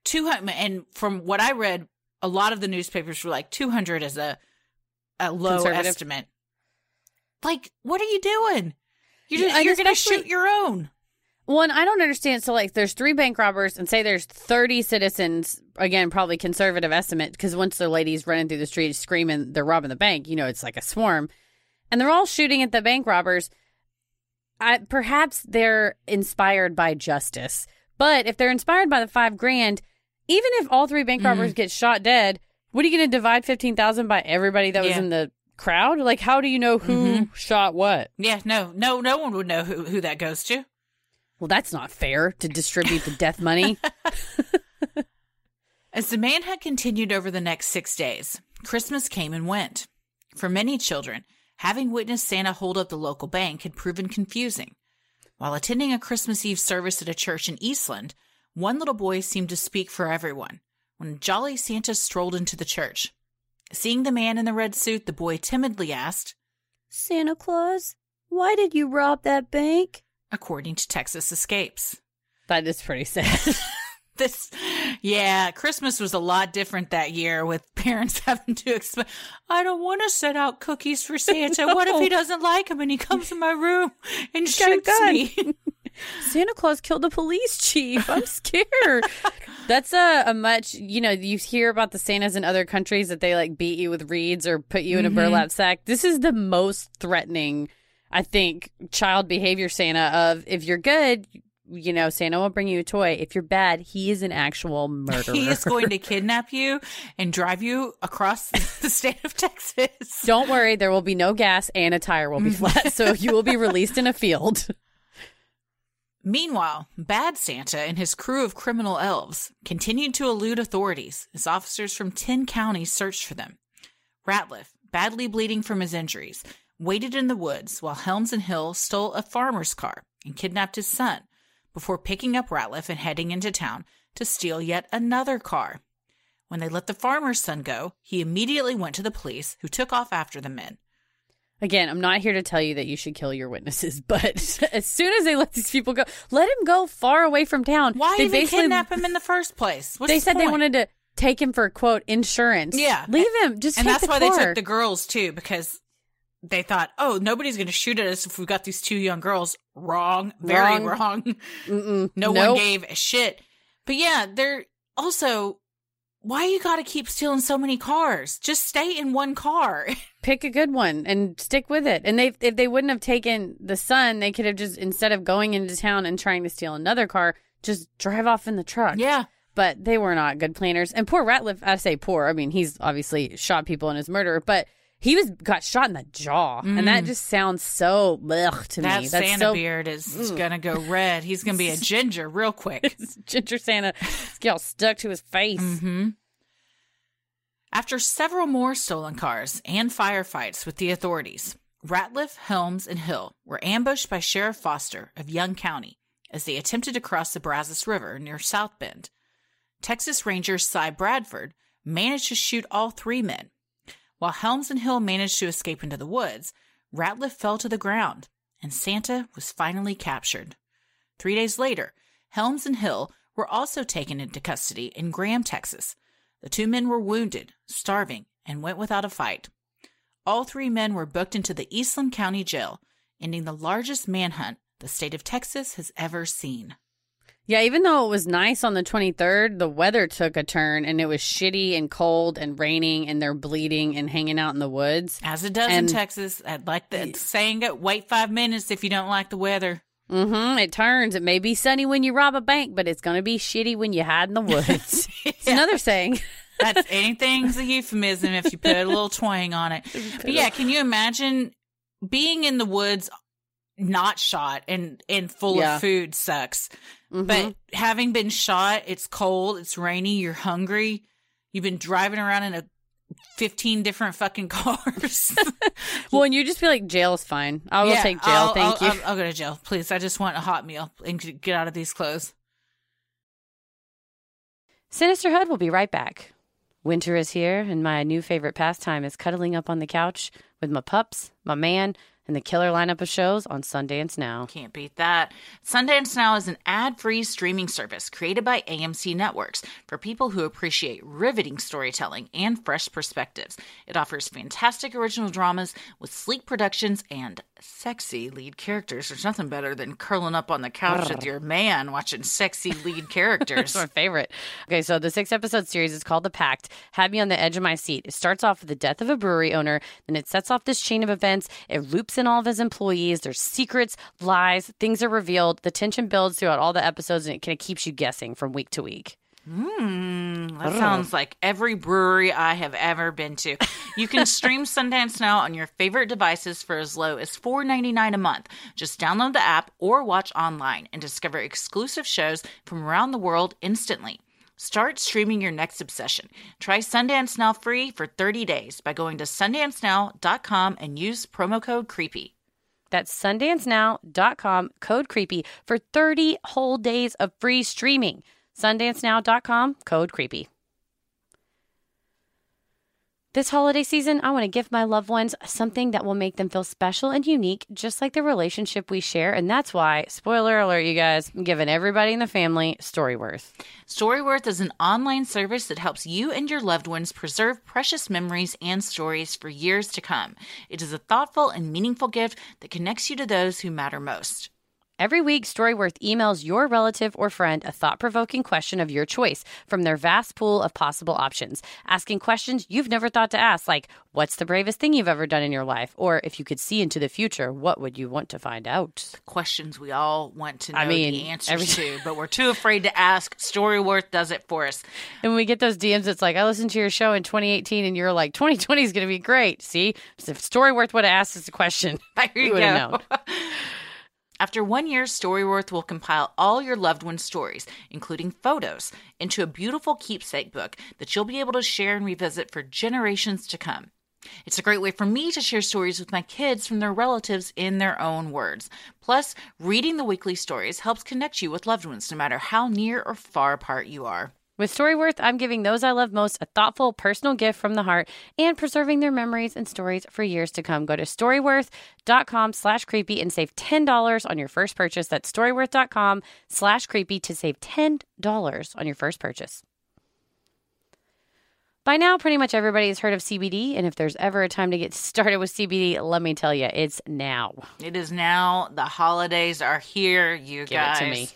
200, and from what I read, a lot of the newspapers were like 200 is a low estimate. Like, what are you doing? You're going to shoot your own. Well, and I don't understand. So, like, there's 3 bank robbers and say there's 30 citizens. Again, probably conservative estimate because once the lady's running through the street screaming they're robbing the bank, you know, it's like a swarm. And they're all shooting at the bank robbers. Perhaps they're inspired by justice. But if they're inspired by the $5,000... Even if all 3 bank robbers get shot dead, What are you going to divide 15,000 by everybody that was in the crowd? Like, how do you know who shot what? Yeah, no one would know who that goes to. Well, that's not fair to distribute the death money. As the manhunt continued over the next 6 days, Christmas came and went. For many children, having witnessed Santa hold up the local bank had proven confusing. While attending a Christmas Eve service at a church in Eastland, one little boy seemed to speak for everyone when Jolly Santa strolled into the church. Seeing the man in the red suit, the boy timidly asked, "Santa Claus, why did you rob that bank?" According to Texas Escapes. That is pretty sad. Christmas was a lot different that year, with parents having to explain, I don't want to set out cookies for Santa. No. What if he doesn't like him and he comes in my room and shoots me? Santa Claus killed the police chief. I'm scared. That's a much, you hear about the Santas in other countries that they like beat you with reeds or put you in a burlap sack. This is the most threatening, I think, child behavior Santa of, if you're good, Santa will bring you a toy. If you're bad, he is an actual murderer. He is going to kidnap you and drive you across the state of Texas. Don't worry, there will be no gas and a tire will be flat, so you will be released in a field. Meanwhile, Bad Santa and his crew of criminal elves continued to elude authorities as officers from 10 counties searched for them. Ratliff, badly bleeding from his injuries, waited in the woods while Helms and Hill stole a farmer's car and kidnapped his son before picking up Ratliff and heading into town to steal yet another car. When they let the farmer's son go, he immediately went to the police, who took off after the men. Again, I'm not here to tell you that you should kill your witnesses, but as soon as they let these people go, let him go far away from town. Why they even kidnap him in the first place? What's they said point? They wanted to take him for, quote, insurance. Yeah. Leave him. Just and take the car. And that's why they took the girls, too, because they thought, oh, nobody's going to shoot at us if we've got these two young girls. Wrong. Very wrong. No one gave a shit. But yeah, they're also... Why you gotta keep stealing so many cars? Just stay in one car. Pick a good one and stick with it. And if they wouldn't have taken the son, they could have just, instead of going into town and trying to steal another car, just drive off in the truck. Yeah. But they were not good planners. And poor Ratliff, I say poor, I mean, he's obviously shot people in his murder, but he got shot in the jaw. Mm. And that just sounds so blech to me. That Santa beard is going to go red. He's going to be a ginger real quick. Ginger Santa. It's all stuck to his face. Mm-hmm. After several more stolen cars and firefights with the authorities, Ratliff, Helms, and Hill were ambushed by Sheriff Foster of Young County as they attempted to cross the Brazos River near South Bend. Texas Ranger Cy Bradford managed to shoot all three men. While Helms and Hill managed to escape into the woods, Ratliff fell to the ground, and Santa was finally captured. 3 days later, Helms and Hill were also taken into custody in Graham, Texas. The two men were wounded, starving, and went without a fight. All three men were booked into the Eastland County Jail, ending the largest manhunt the state of Texas has ever seen. Yeah, even though it was nice on the 23rd, the weather took a turn, and it was shitty and cold and raining, and they're bleeding and hanging out in the woods. As it does in Texas. I'd like the saying, wait 5 minutes if you don't like the weather. Mm-hmm. It turns. It may be sunny when you rob a bank, but it's going to be shitty when you hide in the woods. Yeah. It's another saying. That's anything's a euphemism if you put a little twang on it. But yeah, can you imagine being in the woods not shot and full of food sucks? Mm-hmm. But having been shot, it's cold, it's rainy, you're hungry, you've been driving around in 15 different fucking cars. Well, and you just feel like jail's fine. I will take jail, thank you. I'll go to jail, please. I just want a hot meal and get out of these clothes. Sinisterhood will be right back. Winter is here, and my new favorite pastime is cuddling up on the couch with my pups, my man, and the killer lineup of shows on Sundance Now. Can't beat that. Sundance Now is an ad-free streaming service created by AMC Networks for people who appreciate riveting storytelling and fresh perspectives. It offers fantastic original dramas with sleek productions and sexy lead characters. There's nothing better than curling up on the couch with your man watching sexy lead characters. That's my favorite. Okay, so the 6-episode series is called The Pact. Had me on the edge of my seat. It starts off with the death of a brewery owner, then it sets off this chain of events. It loops in all of his employees. There's secrets, lies, things are revealed. The tension builds throughout all the episodes, and it kind of keeps you guessing from week to week. That sounds like every brewery I have ever been to. You can stream Sundance Now on your favorite devices for as low as $4.99 a month. Just download the app or watch online and discover exclusive shows from around the world instantly. Start streaming your next obsession. Try Sundance Now free for 30 days by going to sundancenow.com and use promo code CREEPY. That's sundancenow.com, code CREEPY, for 30 whole days of free streaming. SundanceNow.com, code CREEPY. This holiday season, I want to give my loved ones something that will make them feel special and unique, just like the relationship we share. And that's why, spoiler alert, you guys, I'm giving everybody in the family StoryWorth. StoryWorth is an online service that helps you and your loved ones preserve precious memories and stories for years to come. It is a thoughtful and meaningful gift that connects you to those who matter most. Every week, StoryWorth emails your relative or friend a thought-provoking question of your choice from their vast pool of possible options, asking questions you've never thought to ask, like, what's the bravest thing you've ever done in your life? Or if you could see into the future, what would you want to find out? Questions we all want to know the answers to, but we're too afraid to ask. StoryWorth does it for us. And when we get those DMs, it's like, I listened to your show in 2018, and you're like, 2020 is going to be great. See? So if StoryWorth would have asked us a question, we would have known. After 1 year, StoryWorth will compile all your loved ones' stories, including photos, into a beautiful keepsake book that you'll be able to share and revisit for generations to come. It's a great way for me to share stories with my kids from their relatives in their own words. Plus, reading the weekly stories helps connect you with loved ones, no matter how near or far apart you are. With StoryWorth, I'm giving those I love most a thoughtful, personal gift from the heart and preserving their memories and stories for years to come. Go to StoryWorth.com/creepy and save $10 on your first purchase. That's StoryWorth.com/creepy to save $10 on your first purchase. By now, pretty much everybody has heard of CBD, and if there's ever a time to get started with CBD, let me tell you, it's now. It is now. The holidays are here, you guys. Give it to me.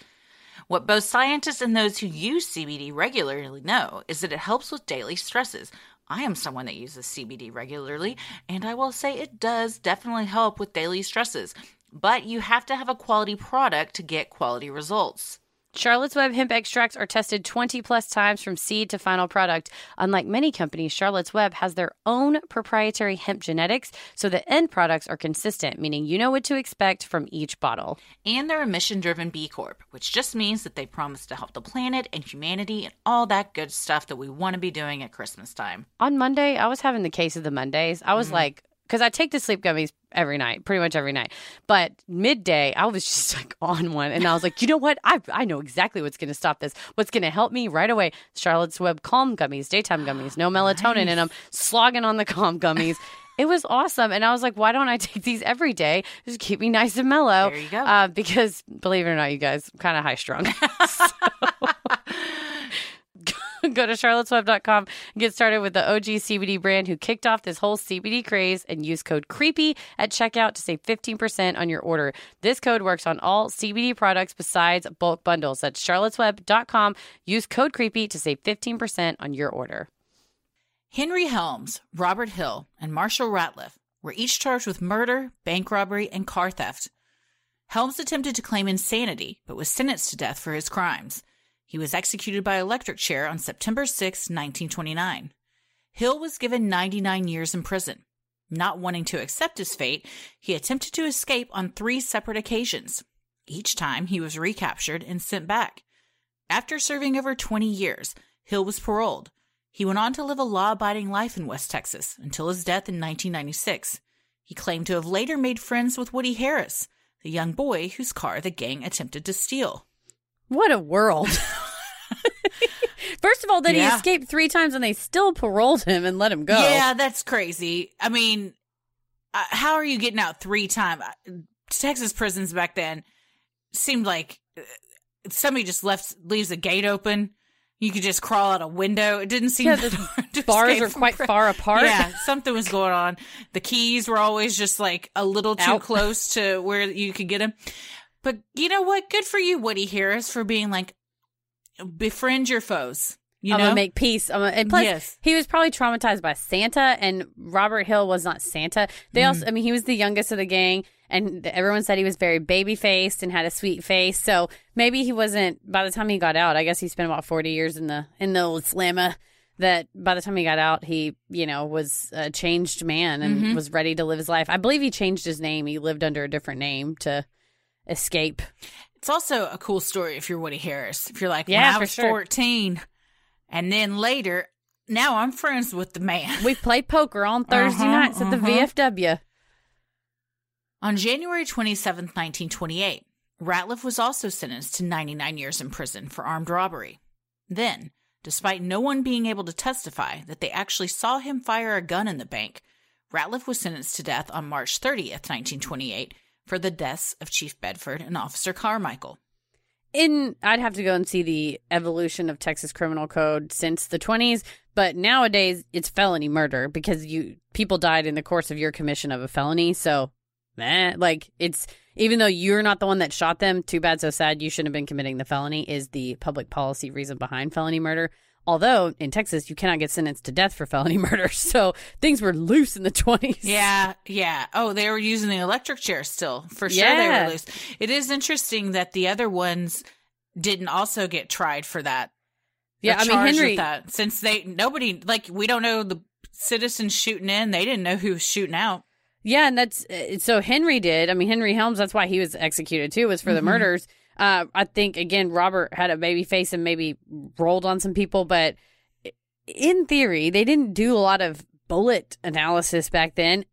What both scientists and those who use CBD regularly know is that it helps with daily stresses. I am someone that uses CBD regularly, and I will say it does definitely help with daily stresses. But you have to have a quality product to get quality results. Charlotte's Web hemp extracts are tested 20-plus times from seed to final product. Unlike many companies, Charlotte's Web has their own proprietary hemp genetics, so the end products are consistent, meaning you know what to expect from each bottle. And they're a mission-driven B Corp, which just means that they promise to help the planet and humanity and all that good stuff that we want to be doing at Christmas time. On Monday, I was having the case of the Mondays. I was like, because I take the sleep gummies every night, pretty much every night. But midday, I was just like on one. And I was like, you know what? I know exactly what's going to stop this. What's going to help me right away. Charlotte's Web Calm Gummies, daytime gummies, no melatonin in them, slogging on the Calm Gummies. It was awesome. And I was like, why don't I take these every day? Just keep me nice and mellow. There you go. Because believe it or not, you guys, I'm kind of high strung. Go to charlottesweb.com and get started with the OG CBD brand who kicked off this whole CBD craze, and use code CREEPY at checkout to save 15% on your order. This code works on all CBD products besides bulk bundles. That's charlottesweb.com. Use code CREEPY to save 15% on your order. Henry Helms, Robert Hill, and Marshall Ratliff were each charged with murder, bank robbery, and car theft. Helms attempted to claim insanity, but was sentenced to death for his crimes. He was executed by electric chair on September 6, 1929. Hill was given 99 years in prison. Not wanting to accept his fate, he attempted to escape on 3 separate occasions. Each time, he was recaptured and sent back. After serving over 20 years, Hill was paroled. He went on to live a law-abiding life in West Texas until his death in 1996. He claimed to have later made friends with Woody Harris, the young boy whose car the gang attempted to steal. What a world. First of all, he escaped 3 times and they still paroled him and let him go. Yeah, that's crazy. I mean, how are you getting out 3 times? Texas prisons back then seemed like somebody just leaves a gate open. You could just crawl out a window. It didn't seem the bars are quite far apart. Yeah, something was going on. The keys were always just like a little too close to where you could get them. But you know what? Good for you, Woody Harris, for being like, befriend your foes. I'm going to make peace. And plus, he was probably traumatized by Santa, and Robert Hill was not Santa. They also, I mean, he was the youngest of the gang. and everyone said he was very baby-faced and had a sweet face. So maybe he wasn't, by the time he got out, I guess he spent about 40 years in the old slammer, that by the time he got out, he, you know, was a changed man and was ready to live his life. I believe he changed his name. He lived under a different name to escape. It's also a cool story if you're Woody Harris. If you're like, yeah, I was 14, and then later, now I'm friends with the man. We play poker on Thursday nights at the VFW. On January 27th, 1928, Ratliff was also sentenced to 99 years in prison for armed robbery. Then, despite no one being able to testify that they actually saw him fire a gun in the bank, Ratliff was sentenced to death on March 30th, 1928, for the deaths of Chief Bedford and Officer Carmichael. I'd have to go and see the evolution of Texas criminal code since the 20s, but nowadays it's felony murder because people died in the course of your commission of a felony, so it's, even though you're not the one that shot them, too bad, so sad, you shouldn't have been committing the felony is the public policy reason behind felony murder. Although, in Texas, you cannot get sentenced to death for felony murder, so things were loose in the 20s. Yeah. Oh, they were using the electric chair still. For sure they were loose. It is interesting that the other ones didn't also get tried for that. Yeah, I mean, Henry... that, since we don't know the citizens shooting in. They didn't know who was shooting out. Yeah, and that's... So Henry did. I mean, Henry Helms, that's why he was executed, too, was for the murders. I think, again, Robert had a baby face and maybe rolled on some people. But in theory, they didn't do a lot of bullet analysis back then.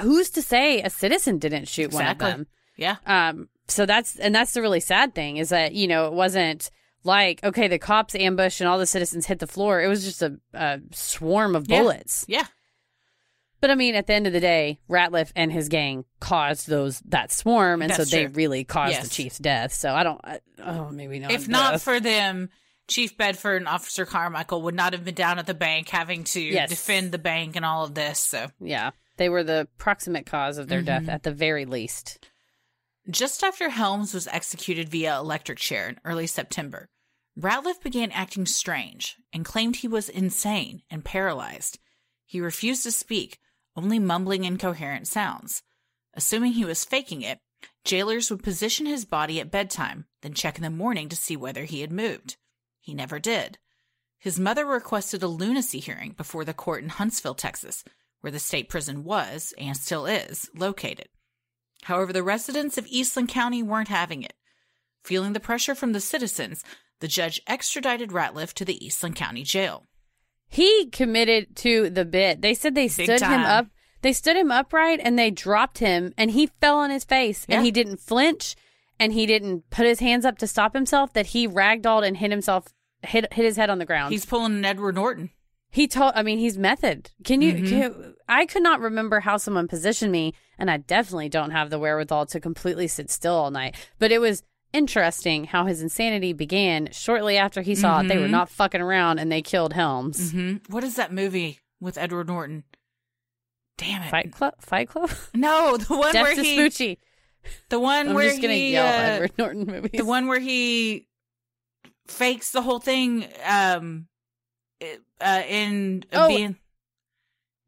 Who's to say a citizen didn't shoot one of them? Yeah. So that's the really sad thing is that, you know, it wasn't like, okay, the cops ambushed and all the citizens hit the floor. It was just a swarm of bullets. Yeah. But, I mean, at the end of the day, Ratliff and his gang caused that swarm, and that's so they really caused the chief's death. So I don't... maybe not. If not for them, Chief Bedford and Officer Carmichael would not have been down at the bank having to defend the bank and all of this. So yeah, they were the proximate cause of their death at the very least. Just after Helms was executed via electric chair in early September, Ratliff began acting strange and claimed he was insane and paralyzed. He refused to speak, only mumbling incoherent sounds. Assuming he was faking it, jailers would position his body at bedtime, then check in the morning to see whether he had moved. He never did. His mother requested a lunacy hearing before the court in Huntsville, Texas, where the state prison was, and still is, located. However, the residents of Eastland County weren't having it. Feeling the pressure from the citizens, the judge extradited Ratliff to the Eastland County Jail. He committed to the bit. They said they stood him up. They stood him upright and they dropped him and he fell on his face and he didn't flinch and he didn't put his hands up to stop himself, that he ragdolled and hit his head on the ground. He's pulling an Edward Norton. He's method. I could not remember how someone positioned me, and I definitely don't have the wherewithal to completely sit still all night. But it was interesting how his insanity began shortly after he saw it. They were not fucking around, and they killed Helms. What is that movie with Edward Norton? Damn it. Fight Club? No, the one Death where to he... Smoochie. The one I'm where just gonna he... yell Edward Norton movies. The one where he fakes the whole thing in... being...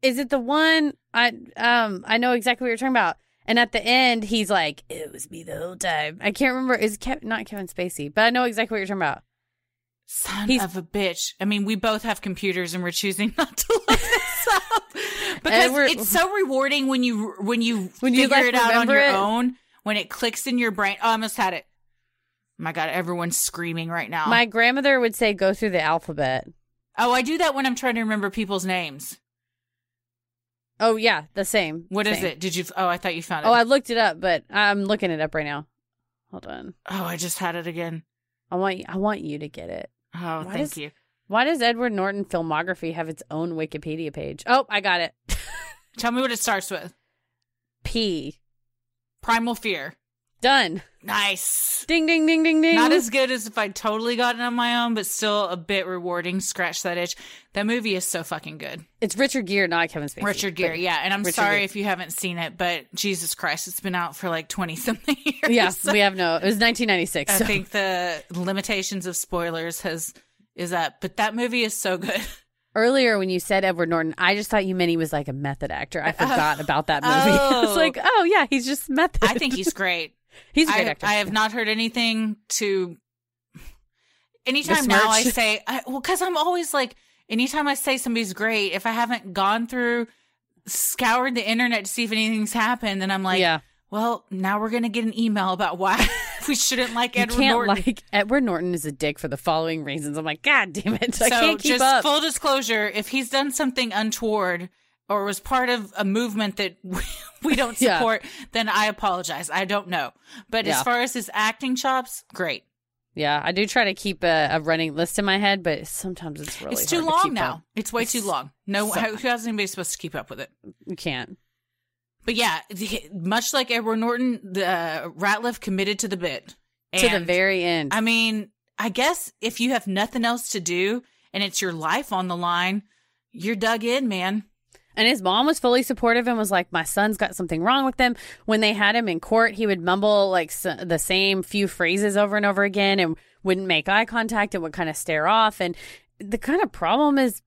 Is it the one... I know exactly what you're talking about. And at the end, he's like, it was me the whole time. I can't remember. It's not Kevin Spacey, but I know exactly what you're talking about. Son of a bitch. I mean, we both have computers and we're choosing not to look this up. Because it's so rewarding when you figure it out on your own, when it clicks in your brain. Oh, I almost had it. Oh my God, everyone's screaming right now. My grandmother would say, go through the alphabet. Oh, I do that when I'm trying to remember people's names. Oh, yeah, the same. What is it? Did you? Oh, I thought you found it. Oh, I looked it up, but I'm looking it up right now. Hold on. Oh, I just had it again. I want you to get it. Oh, thank you. Why does Edward Norton filmography have its own Wikipedia page? Oh, I got it. Tell me what it starts with. P. Primal Fear. Done. Nice. Ding, ding, ding, ding, ding. Not as good as if I totally got it on my own, but still a bit rewarding. Scratch that itch. That movie is so fucking good. It's Richard Gere, not Kevin Spacey. Richard Gere, yeah. And I'm sorry if you haven't seen it, but Jesus Christ, it's been out for like 20-something years. Yeah, we have no... It was 1996. I think the limitations of spoilers is up, but that movie is so good. Earlier when you said Edward Norton, I just thought you meant he was like a method actor. I forgot about that movie. Oh. I was like, oh, yeah, he's just method. I think he's great. He's a great actor. I have not heard anything to... Anytime now I say... Well, because I'm always like, anytime I say somebody's great, if I haven't gone through, scoured the internet to see if anything's happened, then I'm like, yeah. Well, now we're going to get an email about why we shouldn't like Edward Norton. Like, Edward Norton is a dick for the following reasons. I'm like, God damn it. I can't keep up. Full disclosure, if he's done something untoward or was part of a movement that we don't support, then I apologize. I don't know. But as far as his acting chops, great. Yeah, I do try to keep a running list in my head, but sometimes it's really hard to keep up. It's too long now. It's way too long. No, how's anybody supposed to keep up with it? You can't. But yeah, much like Edward Norton, the Ratliff committed to the bit. And, to the very end. I mean, I guess if you have nothing else to do and it's your life on the line, you're dug in, man. And his mom was fully supportive and was like, my son's got something wrong with them. When they had him in court, he would mumble like the same few phrases over and over again and wouldn't make eye contact and would kind of stare off. And the kind of problem is,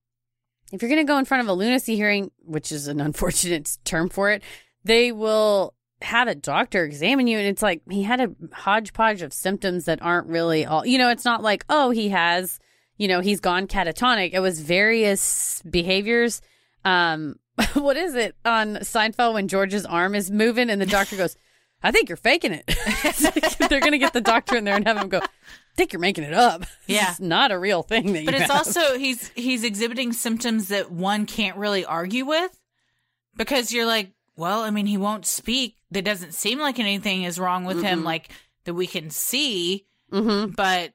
if you're going to go in front of a lunacy hearing, which is an unfortunate term for it, they will have a doctor examine you, and it's like he had a hodgepodge of symptoms that aren't really all, you know, it's not like, oh, he has, you know, he's gone catatonic. It was various behaviors. What is it on Seinfeld when George's arm is moving and the doctor goes, I think you're faking it. It's like they're going to get the doctor in there and have him go, I think you're making it up. Yeah. It's not a real thing that you But it's have. Also, he's exhibiting symptoms that one can't really argue with, because you're like, well, I mean, he won't speak. That doesn't seem like anything is wrong with him, like that we can see. Mm-hmm. But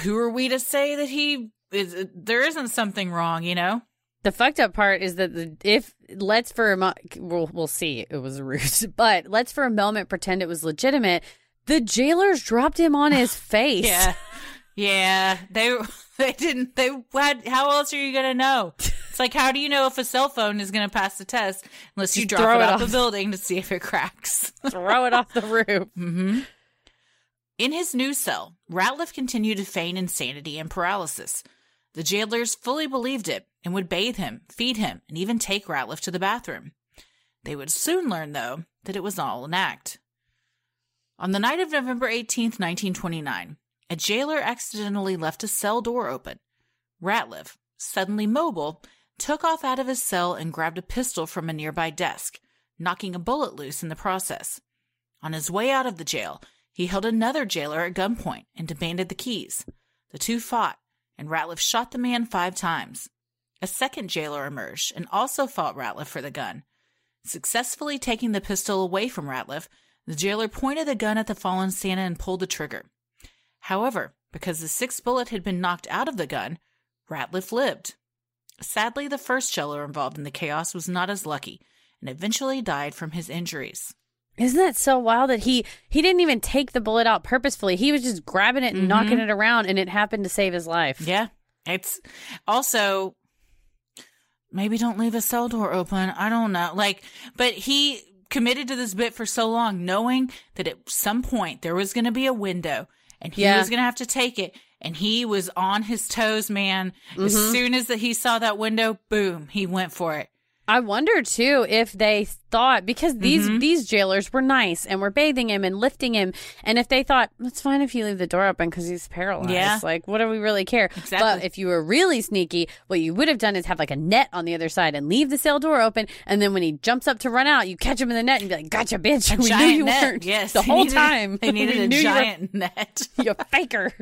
who are we to say that he is? There isn't something wrong, you know? The fucked up part is that we'll see, it was a ruse, but let's for a moment pretend it was legitimate. The jailers dropped him on his face. Yeah. They didn't. They had. How else are you gonna know? It's like, how do you know if a cell phone is gonna pass the test unless you drop it off the building to see if it cracks? Throw it off the roof. Mm-hmm. In his new cell, Ratliff continued to feign insanity and paralysis. The jailers fully believed it and would bathe him, feed him, and even take Ratliff to the bathroom. They would soon learn, though, that it was all an act. On the night of November 18th, 1929, a jailer accidentally left a cell door open. Ratliff, suddenly mobile, took off out of his cell and grabbed a pistol from a nearby desk, knocking a bullet loose in the process. On his way out of the jail, he held another jailer at gunpoint and demanded the keys. The two fought, and Ratliff shot the man 5 times. A second jailer emerged and also fought Ratliff for the gun. Successfully taking the pistol away from Ratliff, the jailer pointed the gun at the fallen Santa and pulled the trigger. However, because the 6th bullet had been knocked out of the gun, Ratliff lived. Sadly, the first jailer involved in the chaos was not as lucky and eventually died from his injuries. Isn't that so wild that he didn't even take the bullet out purposefully? He was just grabbing it and knocking it around, and it happened to save his life. Yeah. It's also... Maybe don't leave a cell door open. I don't know. But he committed to this bit for so long, knowing that at some point there was going to be a window and he was going to have to take it. And he was on his toes, man. Mm-hmm. As soon as he saw that window, boom, he went for it. I wonder, too, if they thought, because these jailers were nice and were bathing him and lifting him. And if they thought, it's fine if you leave the door open because he's paralyzed. Yeah. Like, what do we really care? Exactly. But if you were really sneaky, what you would have done is have like a net on the other side and leave the cell door open. And then when he jumps up to run out, you catch him in the net and be like, gotcha, bitch. We knew you weren't. Yes. The whole time. They needed a giant net. You faker.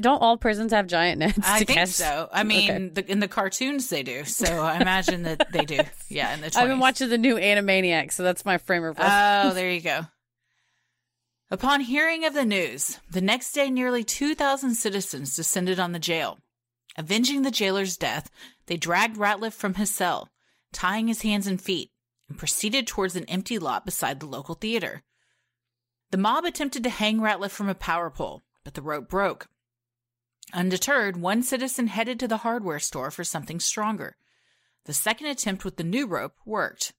Don't all prisons have giant nets? I think so. I mean, in the cartoons they do. So I imagine that they do. Yeah, in the 20s. I've been watching the new Animaniacs, so that's my frame of reference. Oh, there you go. Upon hearing of the news, the next day nearly 2,000 citizens descended on the jail. Avenging the jailer's death, they dragged Ratliff from his cell, tying his hands and feet, and proceeded towards an empty lot beside the local theater. The mob attempted to hang Ratliff from a power pole, but the rope broke. Undeterred, one citizen headed to the hardware store for something stronger. The second attempt with the new rope worked.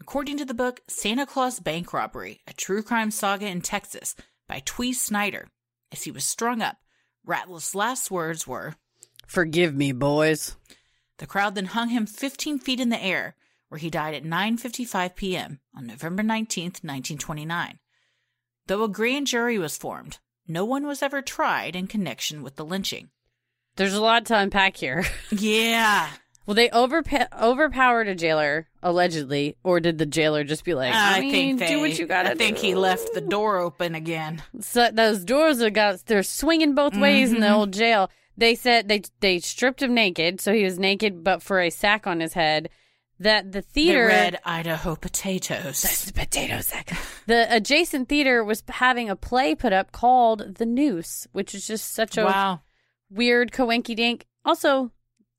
According to the book Santa Claus Bank Robbery, a True Crime Saga in Texas by Twee Snyder, as he was strung up, Ratliff's last words were, "Forgive me, boys." The crowd then hung him 15 feet in the air, where he died at 9:55 p.m. on November 19, 1929. Though a grand jury was formed, no one was ever tried in connection with the lynching. There's a lot to unpack here. Yeah. Well, they overpowered a jailer, allegedly, or did the jailer just be like, I mean, do what you gotta do. I think he left the door open again. So those doors they're swinging both ways in the old jail. They said they stripped him naked, so he was naked, but for a sack on his head. That the theater... They read Idaho Potatoes. That's the potato sack. The adjacent theater was having a play put up called The Noose, which is just such a weird coinky-dink. Also,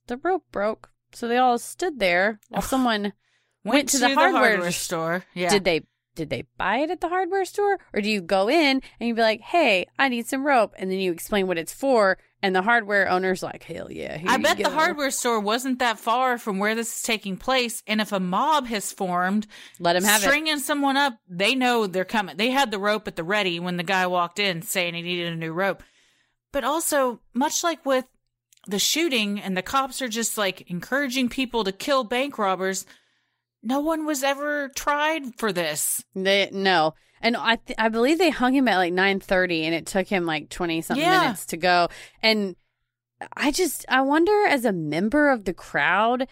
the rope broke, so they all stood there while someone went to the hardware store. Yeah. Did they buy it at the hardware store? Or do you go in and you be like, hey, I need some rope, and then you explain what it's for, and the hardware owner's like, hell yeah. I bet the hardware store wasn't that far from where this is taking place, and if a mob has formed, let him have stringing someone up, they know they're coming. They had the rope at the ready when the guy walked in saying he needed a new rope. But also, much like with the shooting, and the cops are just like encouraging people to kill bank robbers, no one was ever tried for this. No. And I believe they hung him at like 9:30, and it took him like 20-something minutes to go. And I wonder, as a member of the crowd,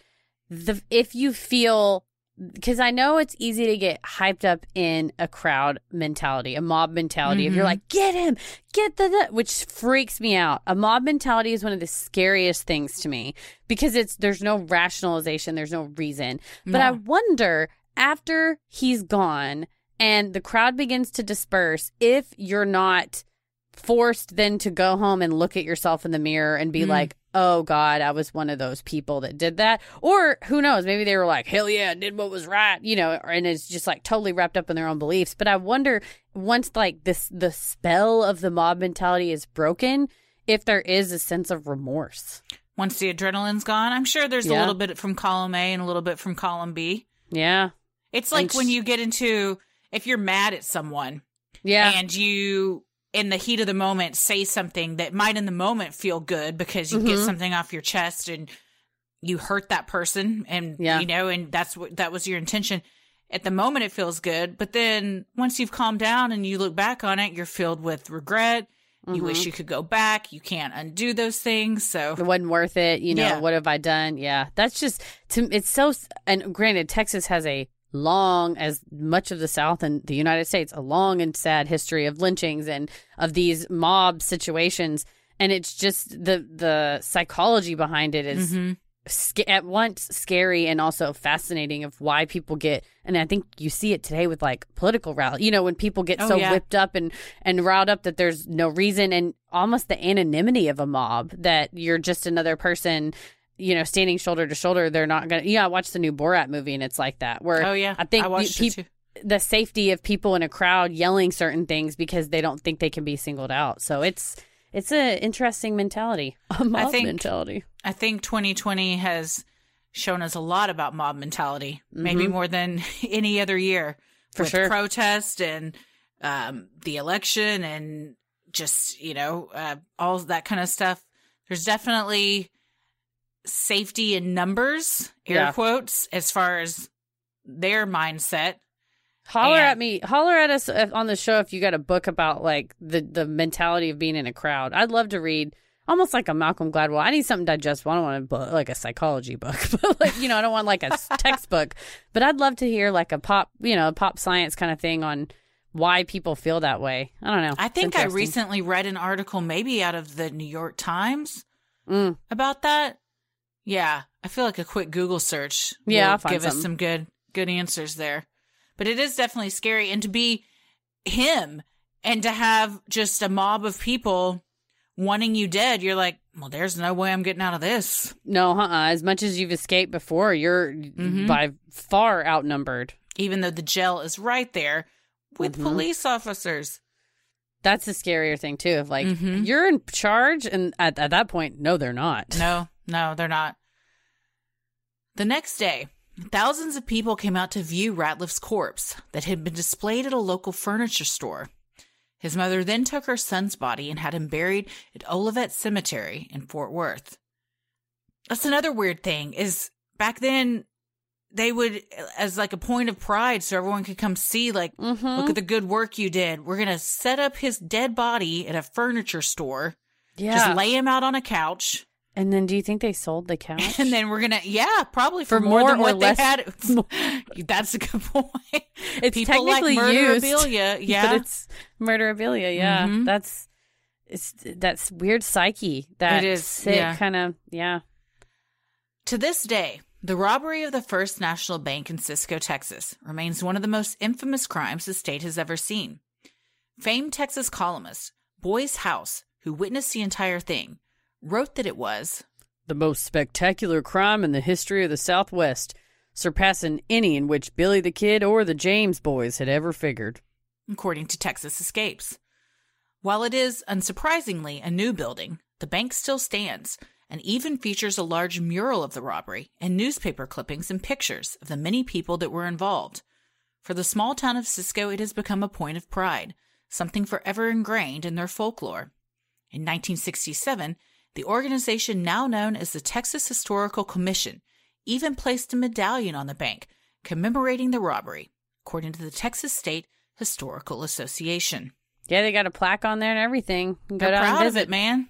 if you feel, because I know it's easy to get hyped up in a crowd mentality, a mob mentality. If you're like, get him, get which freaks me out. A mob mentality is one of the scariest things to me because there's no rationalization, there's no reason. No. But I wonder, after he's gone and the crowd begins to disperse, if you're not forced then to go home and look at yourself in the mirror and be like, oh God, I was one of those people that did that. Or who knows, maybe they were like, hell yeah, I did what was right, and it's just like totally wrapped up in their own beliefs. But I wonder, once like the spell of the mob mentality is broken, if there is a sense of remorse. Once the adrenaline's gone, I'm sure there's a little bit from column A and a little bit from column B. Yeah. It's like when you get into, if you're mad at someone and you, in the heat of the moment, say something that might in the moment feel good because you get something off your chest and you hurt that person and, and that was your intention. At the moment, it feels good. But then once you've calmed down and you look back on it, you're filled with regret. You wish you could go back. You can't undo those things. So it wasn't worth it. What have I done? Yeah. That's just, and granted, Texas has long, as much of the South and the United States, a long and sad history of lynchings and of these mob situations. And it's just the psychology behind it is at once scary and also fascinating of why people get, and I think you see it today with like political rally, when people get whipped up and riled up that there's no reason, and almost the anonymity of a mob that you're just another person, standing shoulder to shoulder. They're not going to... I watched the new Borat movie and it's like that. Where I think the safety of people in a crowd yelling certain things because they don't think they can be singled out. So it's an interesting mentality, a mob mentality. I think 2020 has shown us a lot about mob mentality, maybe more than any other year. For sure. Protest and the election and just, all that kind of stuff. There's definitely... safety in numbers, air quotes, as far as their mindset. Holler at us on the show if you got a book about like the mentality of being in a crowd. I'd love to read almost like a Malcolm Gladwell. I need something digestible. I don't want a book, like a psychology book, but like I don't want like a textbook. But I'd love to hear like a pop science kind of thing on why people feel that way. I don't know. I think I recently read an article, maybe out of the New York Times, about that. Yeah, I feel like a quick Google search will give us some good answers there. But it is definitely scary. And to be him and to have just a mob of people wanting you dead, you're like, well, there's no way I'm getting out of this. No, as much as you've escaped before, you're by far outnumbered. Even though the jail is right there with police officers. That's the scarier thing, too, of like, you're in charge. And at that point, no, they're not. No, they're not. The next day, thousands of people came out to view Ratliff's corpse that had been displayed at a local furniture store. His mother then took her son's body and had him buried at Olivet Cemetery in Fort Worth. That's another weird thing is back then they would, as like a point of pride, so everyone could come see, like, look at the good work you did. We're going to set up his dead body at a furniture store. Yeah. Just lay him out on a couch. And then do you think they sold the couch? And then we're going to, probably for more than what they had. That's a good point. It's people technically like murderabilia. Used, yeah. But it's murderabilia. Yeah. Mm-hmm. That's weird psyche. That it is sick kind of. Yeah. To this day, the robbery of the First National Bank in Cisco, Texas remains one of the most infamous crimes the state has ever seen. Famed Texas columnist Boyce House, who witnessed the entire thing, wrote that it was the most spectacular crime in the history of the Southwest, surpassing any in which Billy the Kid or the James Boys had ever figured, according to Texas Escapes. While it is, unsurprisingly, a new building, the bank still stands and even features a large mural of the robbery and newspaper clippings and pictures of the many people that were involved. For the small town of Cisco, it has become a point of pride, something forever ingrained in their folklore. In 1967, the organization now known as the Texas Historical Commission even placed a medallion on the bank commemorating the robbery, according to the Texas State Historical Association. Yeah, they got a plaque on there and everything. They're proud of it, man.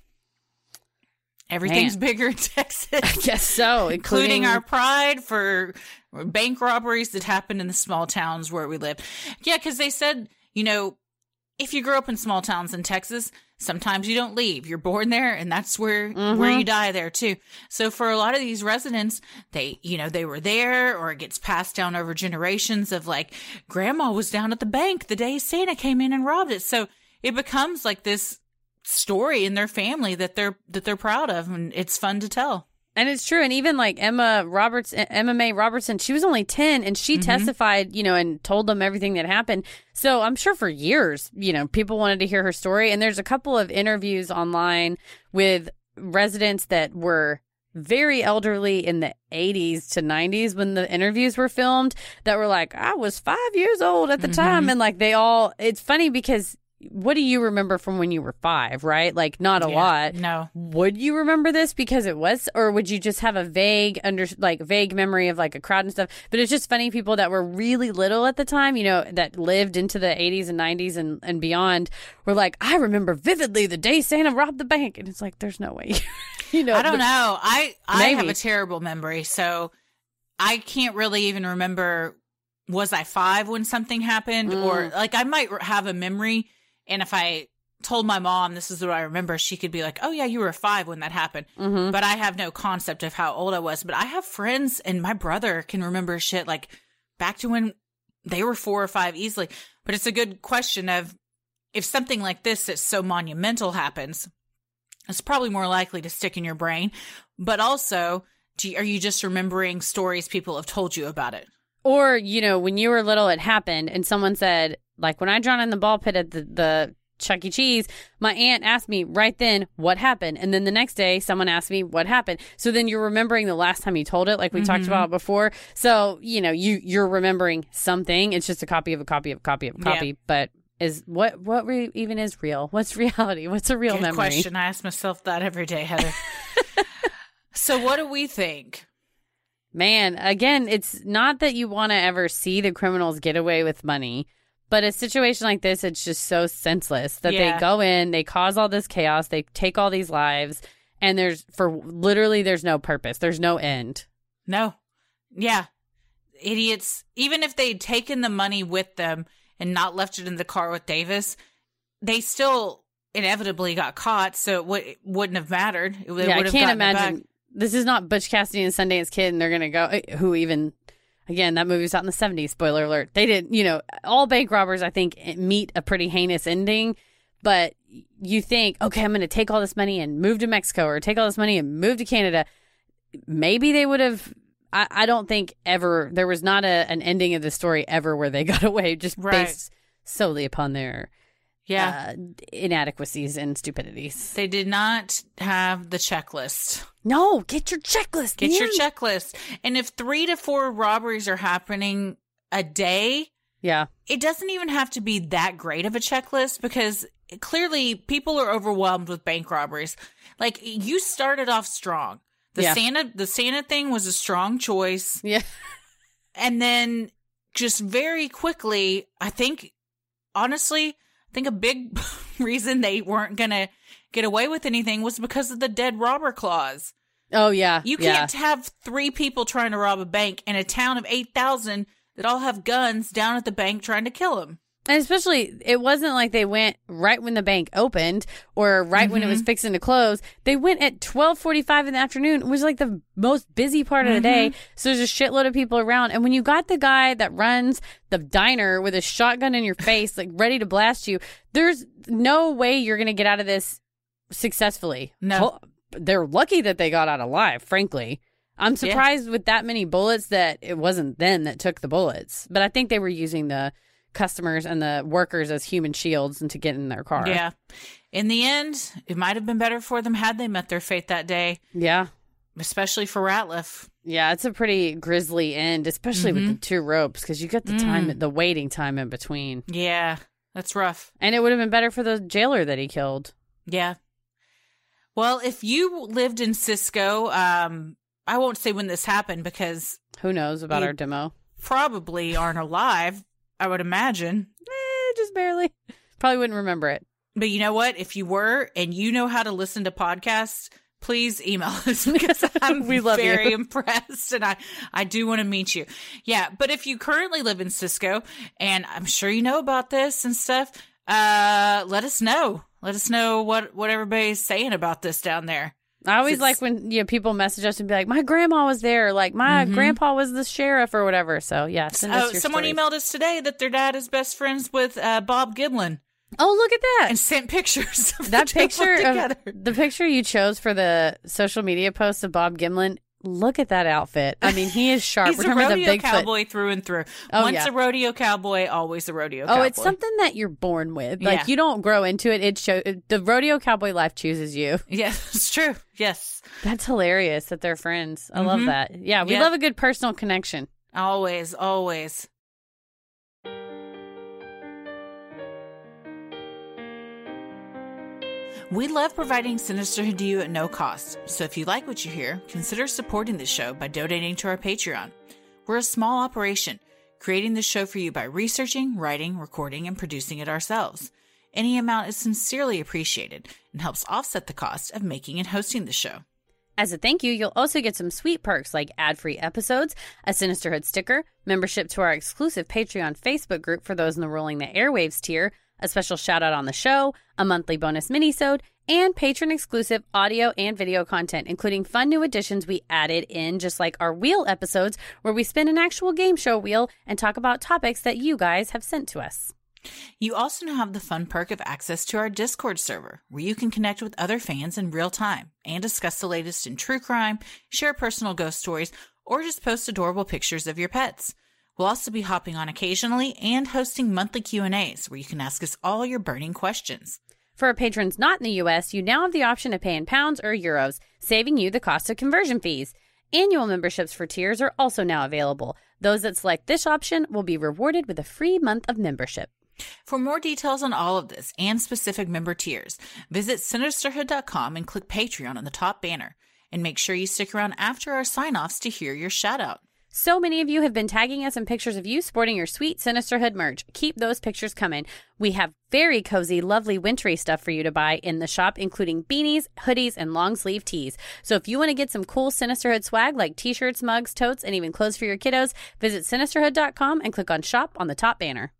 Everything's bigger in Texas. I guess so. Including our pride for bank robberies that happened in the small towns where we live. Yeah, because they said, if you grow up in small towns in Texas, sometimes you don't leave. You're born there, and that's where you die there, too. So for a lot of these residents, they were there, or it gets passed down over generations of, like, grandma was down at the bank the day Santa came in and robbed it. So it becomes, like, this story in their family that they're proud of, and it's fun to tell. And it's true. And even like Emma Mae Robertson, she was only 10 and she testified, and told them everything that happened. So I'm sure for years, people wanted to hear her story. And there's a couple of interviews online with residents that were very elderly in the 80s to 90s when the interviews were filmed that were like, I was 5 years old at the time. And like they all, it's funny because what do you remember from when you were 5, right? Like, not a lot. No. Would you remember this because it was, or would you just have a vague memory of like a crowd and stuff? But it's just funny people that were really little at the time, that lived into the 80s and 90s and beyond were like, I remember vividly the day Santa robbed the bank. And it's like, there's no way. I don't know. I have a terrible memory. So I can't really even remember, was I 5 when something happened? Or like I might have a memory. And if I told my mom this is what I remember, she could be like, oh, yeah, you were 5 when that happened. Mm-hmm. But I have no concept of how old I was. But I have friends and my brother can remember shit like back to when they were 4 or 5 easily. But it's a good question of if something like this that's so monumental happens, it's probably more likely to stick in your brain. But also, are you just remembering stories people have told you about it? Or, when you were little, it happened and someone said, like when I drawn in the ball pit at the Chuck E. Cheese, my aunt asked me right then what happened. And then the next day, someone asked me what happened. So then you're remembering the last time you told it, like we talked about before. So, you're remembering something. It's just a copy of a copy of a copy of a copy. Yeah. But is what even is real? What's reality? What's a real memory? Good question. I ask myself that every day, Heather. So what do we think? Man, again, it's not that you want to ever see the criminals get away with money. But a situation like this, it's just so senseless that they go in, they cause all this chaos, they take all these lives, and there's no purpose. There's no end. No. Yeah. Idiots. Even if they'd taken the money with them and not left it in the car with Davis, they still inevitably got caught, so it wouldn't have mattered. I can't imagine. This is not Butch Cassidy and Sundance Kid, and they're going to go, who even... Again, that movie was out in the 70s. Spoiler alert. They didn't, all bank robbers, I think, meet a pretty heinous ending. But you think, okay, I'm going to take all this money and move to Mexico or take all this money and move to Canada. Maybe they would have, I don't think ever, there was not an ending of the story ever where they got away just based solely upon their inadequacies and stupidities. They did not have the checklist. No, get your checklist. Get your checklist. And if 3 to 4 robberies are happening a day, it doesn't even have to be that great of a checklist because clearly people are overwhelmed with bank robberies. Like you started off strong. The Santa thing was a strong choice. Yeah. And then just very quickly, I think a big reason they weren't going to get away with anything was because of the dead robber clause. Oh, yeah. You can't have three people trying to rob a bank in a town of 8,000 that all have guns down at the bank trying to kill them. And especially, it wasn't like they went right when the bank opened or right when it was fixing to close. They went at 12:45 in the afternoon. It was like the most busy part of the day. So there's a shitload of people around. And when you got the guy that runs the diner with a shotgun in your face, like ready to blast you, there's no way you're going to get out of this successfully. No. They're lucky that they got out alive, frankly. I'm surprised with that many bullets that it wasn't them that took the bullets. But I think they were using the customers and the workers as human shields and to get in their car. Yeah. In the end, it might have been better for them had they met their fate that day. Yeah. Especially for Ratliff. Yeah, it's a pretty grisly end, especially with the two ropes, because you get the time, the waiting time in between. Yeah, that's rough. And it would have been better for the jailer that he killed. Yeah. Well, if you lived in Cisco, I won't say when this happened because who knows about our demo? Probably aren't alive, I would imagine. Just barely. Probably wouldn't remember it. But you know what? If you were and you know how to listen to podcasts, please email us because I'm very impressed and I do want to meet you. Yeah. But if you currently live in Cisco and I'm sure you know about this and stuff, let us know. Let us know what everybody's saying about this down there. I always like when people message us and be like, my grandma was there, like my grandpa was the sheriff or whatever. So, yeah. Send us your someone stories. Emailed us today that their dad is best friends with Bob Gimlin. Oh, look at that. And sent pictures of that picture together. The picture you chose for the social media post of Bob Gimlin. Look at that outfit. I mean, he is sharp. He's a rodeo cowboy through and through. Oh, once a rodeo cowboy, always a rodeo cowboy. Oh, it's something that you're born with. Like, you don't grow into it. It shows the rodeo cowboy life chooses you. Yes, it's true. Yes. That's hilarious that they're friends. I love that. Yeah, we love a good personal connection. Always, always. We love providing Sinisterhood to you at no cost, so if you like what you hear, consider supporting the show by donating to our Patreon. We're a small operation, creating the show for you by researching, writing, recording, and producing it ourselves. Any amount is sincerely appreciated and helps offset the cost of making and hosting the show. As a thank you, you'll also get some sweet perks like ad-free episodes, a Sinisterhood sticker, membership to our exclusive Patreon Facebook group for those in the Rolling the Airwaves tier, a special shout-out on the show, a monthly bonus mini-sode, and patron-exclusive audio and video content, including fun new additions we added in, just like our wheel episodes, where we spin an actual game show wheel and talk about topics that you guys have sent to us. You also now have the fun perk of access to our Discord server, where you can connect with other fans in real time and discuss the latest in true crime, share personal ghost stories, or just post adorable pictures of your pets. We'll also be hopping on occasionally and hosting monthly Q&As where you can ask us all your burning questions. For our patrons not in the U.S., you now have the option to pay in pounds or euros, saving you the cost of conversion fees. Annual memberships for tiers are also now available. Those that select this option will be rewarded with a free month of membership. For more details on all of this and specific member tiers, visit Sinisterhood.com and click Patreon on the top banner. And make sure you stick around after our sign-offs to hear your shout-out. So many of you have been tagging us in pictures of you sporting your sweet Sinisterhood merch. Keep those pictures coming. We have very cozy, lovely, wintry stuff for you to buy in the shop, including beanies, hoodies, and long-sleeve tees. So if you want to get some cool Sinisterhood swag like t-shirts, mugs, totes, and even clothes for your kiddos, visit Sinisterhood.com and click on Shop on the top banner.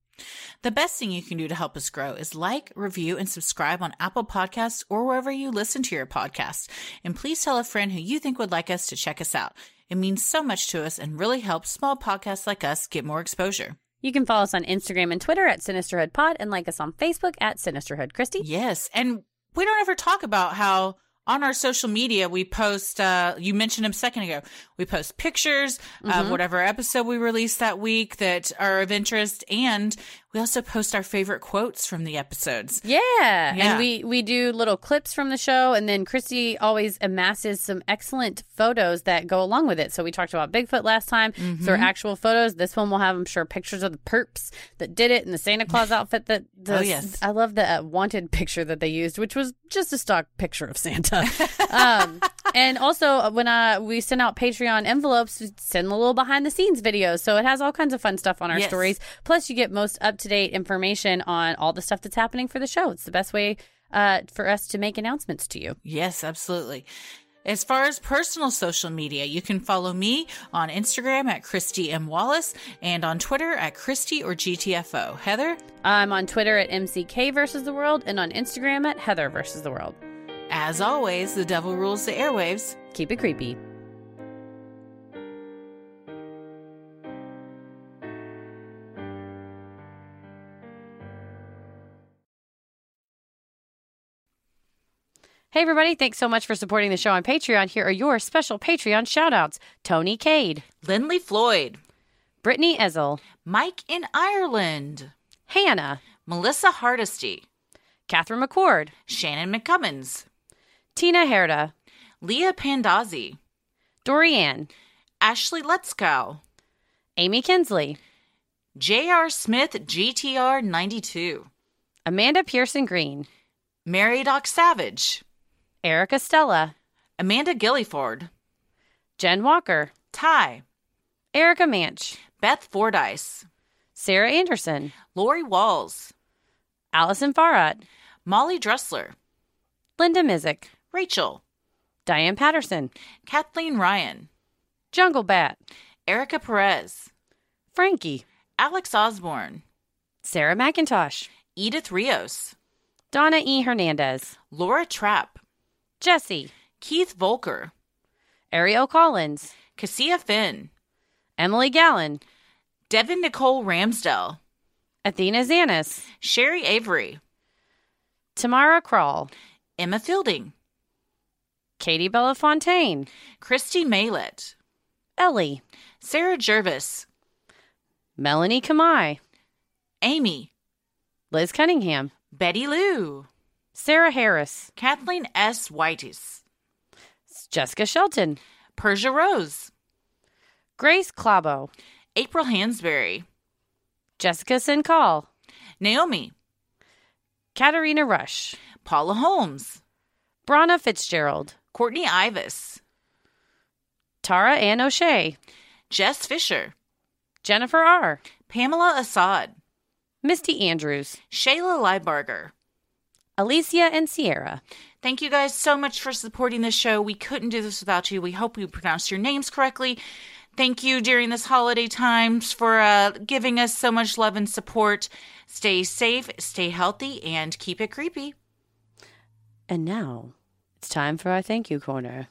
The best thing you can do to help us grow is like, review, and subscribe on Apple Podcasts or wherever you listen to your podcasts. And please tell a friend who you think would like us to check us out. It means so much to us and really helps small podcasts like us get more exposure. You can follow us on Instagram and Twitter at Sinisterhood Pod and like us on Facebook at Sinisterhood Christy. Yes, and we don't ever talk about how on our social media we post, you mentioned them a second ago, we post pictures of whatever episode we released that week that are of interest, and We also post our favorite quotes from the episodes. Yeah. And we do little clips from the show. And then Christy always amasses some excellent photos that go along with it. So we talked about Bigfoot last time. Mm-hmm. So our actual photos. This one will have, I'm sure, pictures of the perps that did it and the Santa Claus outfit that. Oh, yes. I love the wanted picture that they used, which was just a stock picture of Santa. And also, when we send out Patreon envelopes, we send a little behind-the-scenes videos. So it has all kinds of fun stuff on our stories. Plus, you get most up-to-date information on all the stuff that's happening for the show. It's the best way for us to make announcements to you. Yes, absolutely. As far as personal social media, you can follow me on Instagram at Christy M. Wallace and on Twitter at Christy or GTFO. Heather? I'm on Twitter at MCK versus the world and on Instagram at Heather versus the world. As always, the devil rules the airwaves. Keep it creepy. Hey, everybody. Thanks so much for supporting the show on Patreon. Here are your special Patreon shout-outs. Tony Cade. Lindley Floyd. Brittany Ezel. Mike in Ireland. Hannah. Melissa Hardesty. Catherine McCord. Shannon McCummins. Tina Herda. Leah Pandazzi. Dorianne. Ashley Letskow. Amy Kinsley. J.R. Smith, GTR 92. Amanda Pearson Green. Mary Doc Savage. Erica Stella. Amanda Gilliford. Jen Walker. Ty. Erica Manch. Beth Fordyce. Sarah Anderson. Lori Walls. Allison Farad. Molly Dressler. Linda Mizik. Rachel. Diane Patterson. Kathleen Ryan. Jungle Bat. Erica Perez. Frankie. Alex Osborne. Sarah McIntosh. Edith Rios. Donna E. Hernandez. Laura Trapp. Jesse. Keith Volker. Ariel Collins. Cassia Finn. Emily Gallen. Devin Nicole Ramsdell. Athena Zanis. Sherry Avery. Tamara Kroll. Emma Fielding. Katie Bellafontaine. Christy Maylett. Ellie. Sarah Jervis. Melanie Kamai. Amy. Liz Cunningham. Betty Lou. Sarah Harris. Kathleen S. Whiteis. Jessica Shelton. Persia Rose. Grace Clabo. April Hansberry. Jessica Sincall. Naomi. Katarina Rush. Paula Holmes. Bronna Fitzgerald. Courtney Ivis. Tara Ann O'Shea. Jess Fisher. Jennifer R. Pamela Assad. Misty Andrews. Shayla Liebarger. Alicia and Sierra. Thank you guys so much for supporting this show. We couldn't do this without you. We hope you pronounced your names correctly. Thank you during this holiday times for giving us so much love and support. Stay safe, stay healthy, and keep it creepy. And now it's time for our thank you corner.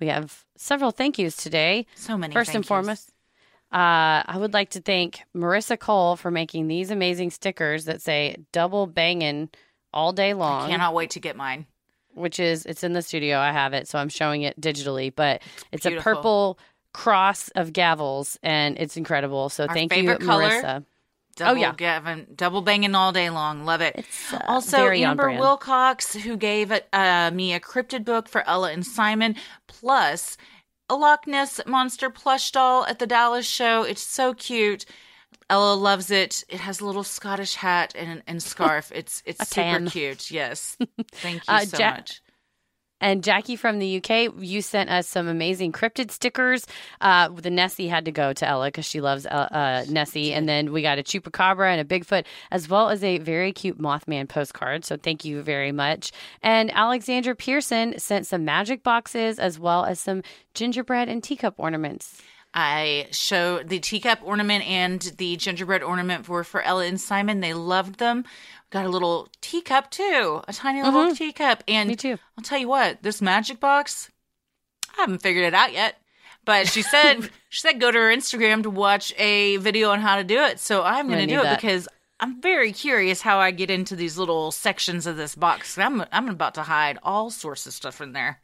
We have several thank yous today. So many. First and foremost, I would like to thank Marissa Cole for making these amazing stickers that say double banging all day long. I cannot wait to get mine. Which is, it's in the studio. I have it, so I'm showing it digitally. But it's beautiful. A purple cross of gavels, and it's incredible. So thank you, color, Marissa. Double Gavin, double banging all day long. Love it. It's, also, Amber Wilcox, who gave me a cryptid book for Ella and Simon, plus a Loch Ness Monster plush doll at the Dallas show. It's so cute. Ella loves it. It has a little Scottish hat and scarf. It's super cute. Yes. Thank you so much. And Jackie from the UK, you sent us some amazing cryptid stickers. The Nessie had to go to Ella because she loves Nessie. And then we got a Chupacabra and a Bigfoot, as well as a very cute Mothman postcard. So thank you very much. And Alexandra Pearson sent some magic boxes, as well as some gingerbread and teacup ornaments. I show the teacup ornament and the gingerbread ornament for Ella and Simon. They loved them. Got a little teacup, too. A tiny little teacup. And me too. I'll tell you what, this magic box, I haven't figured it out yet. But she said, go to her Instagram to watch a video on how to do it. So I'm going to do it because I'm very curious how I get into these little sections of this box. I'm about to hide all sorts of stuff in there.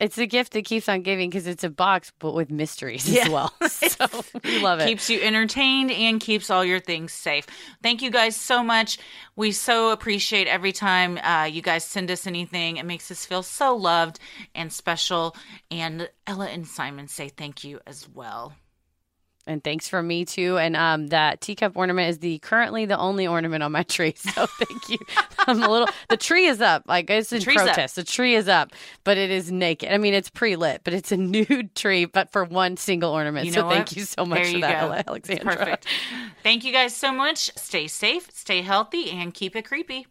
It's a gift that keeps on giving because it's a box, but with mysteries as well. So we love it. Keeps you entertained and keeps all your things safe. Thank you guys so much. We so appreciate every time you guys send us anything. It makes us feel so loved and special. And Ella and Simon say thank you as well. And thanks from me, too. And that teacup ornament is currently the only ornament on my tree. So thank you. The tree is up. Like, it's in protest. The tree is up, but it is naked. I mean, it's pre-lit, but it's a nude tree, but for one single ornament. You know what? Thank you so much for that, Alexandra. Perfect. Thank you guys so much. Stay safe, stay healthy, and keep it creepy.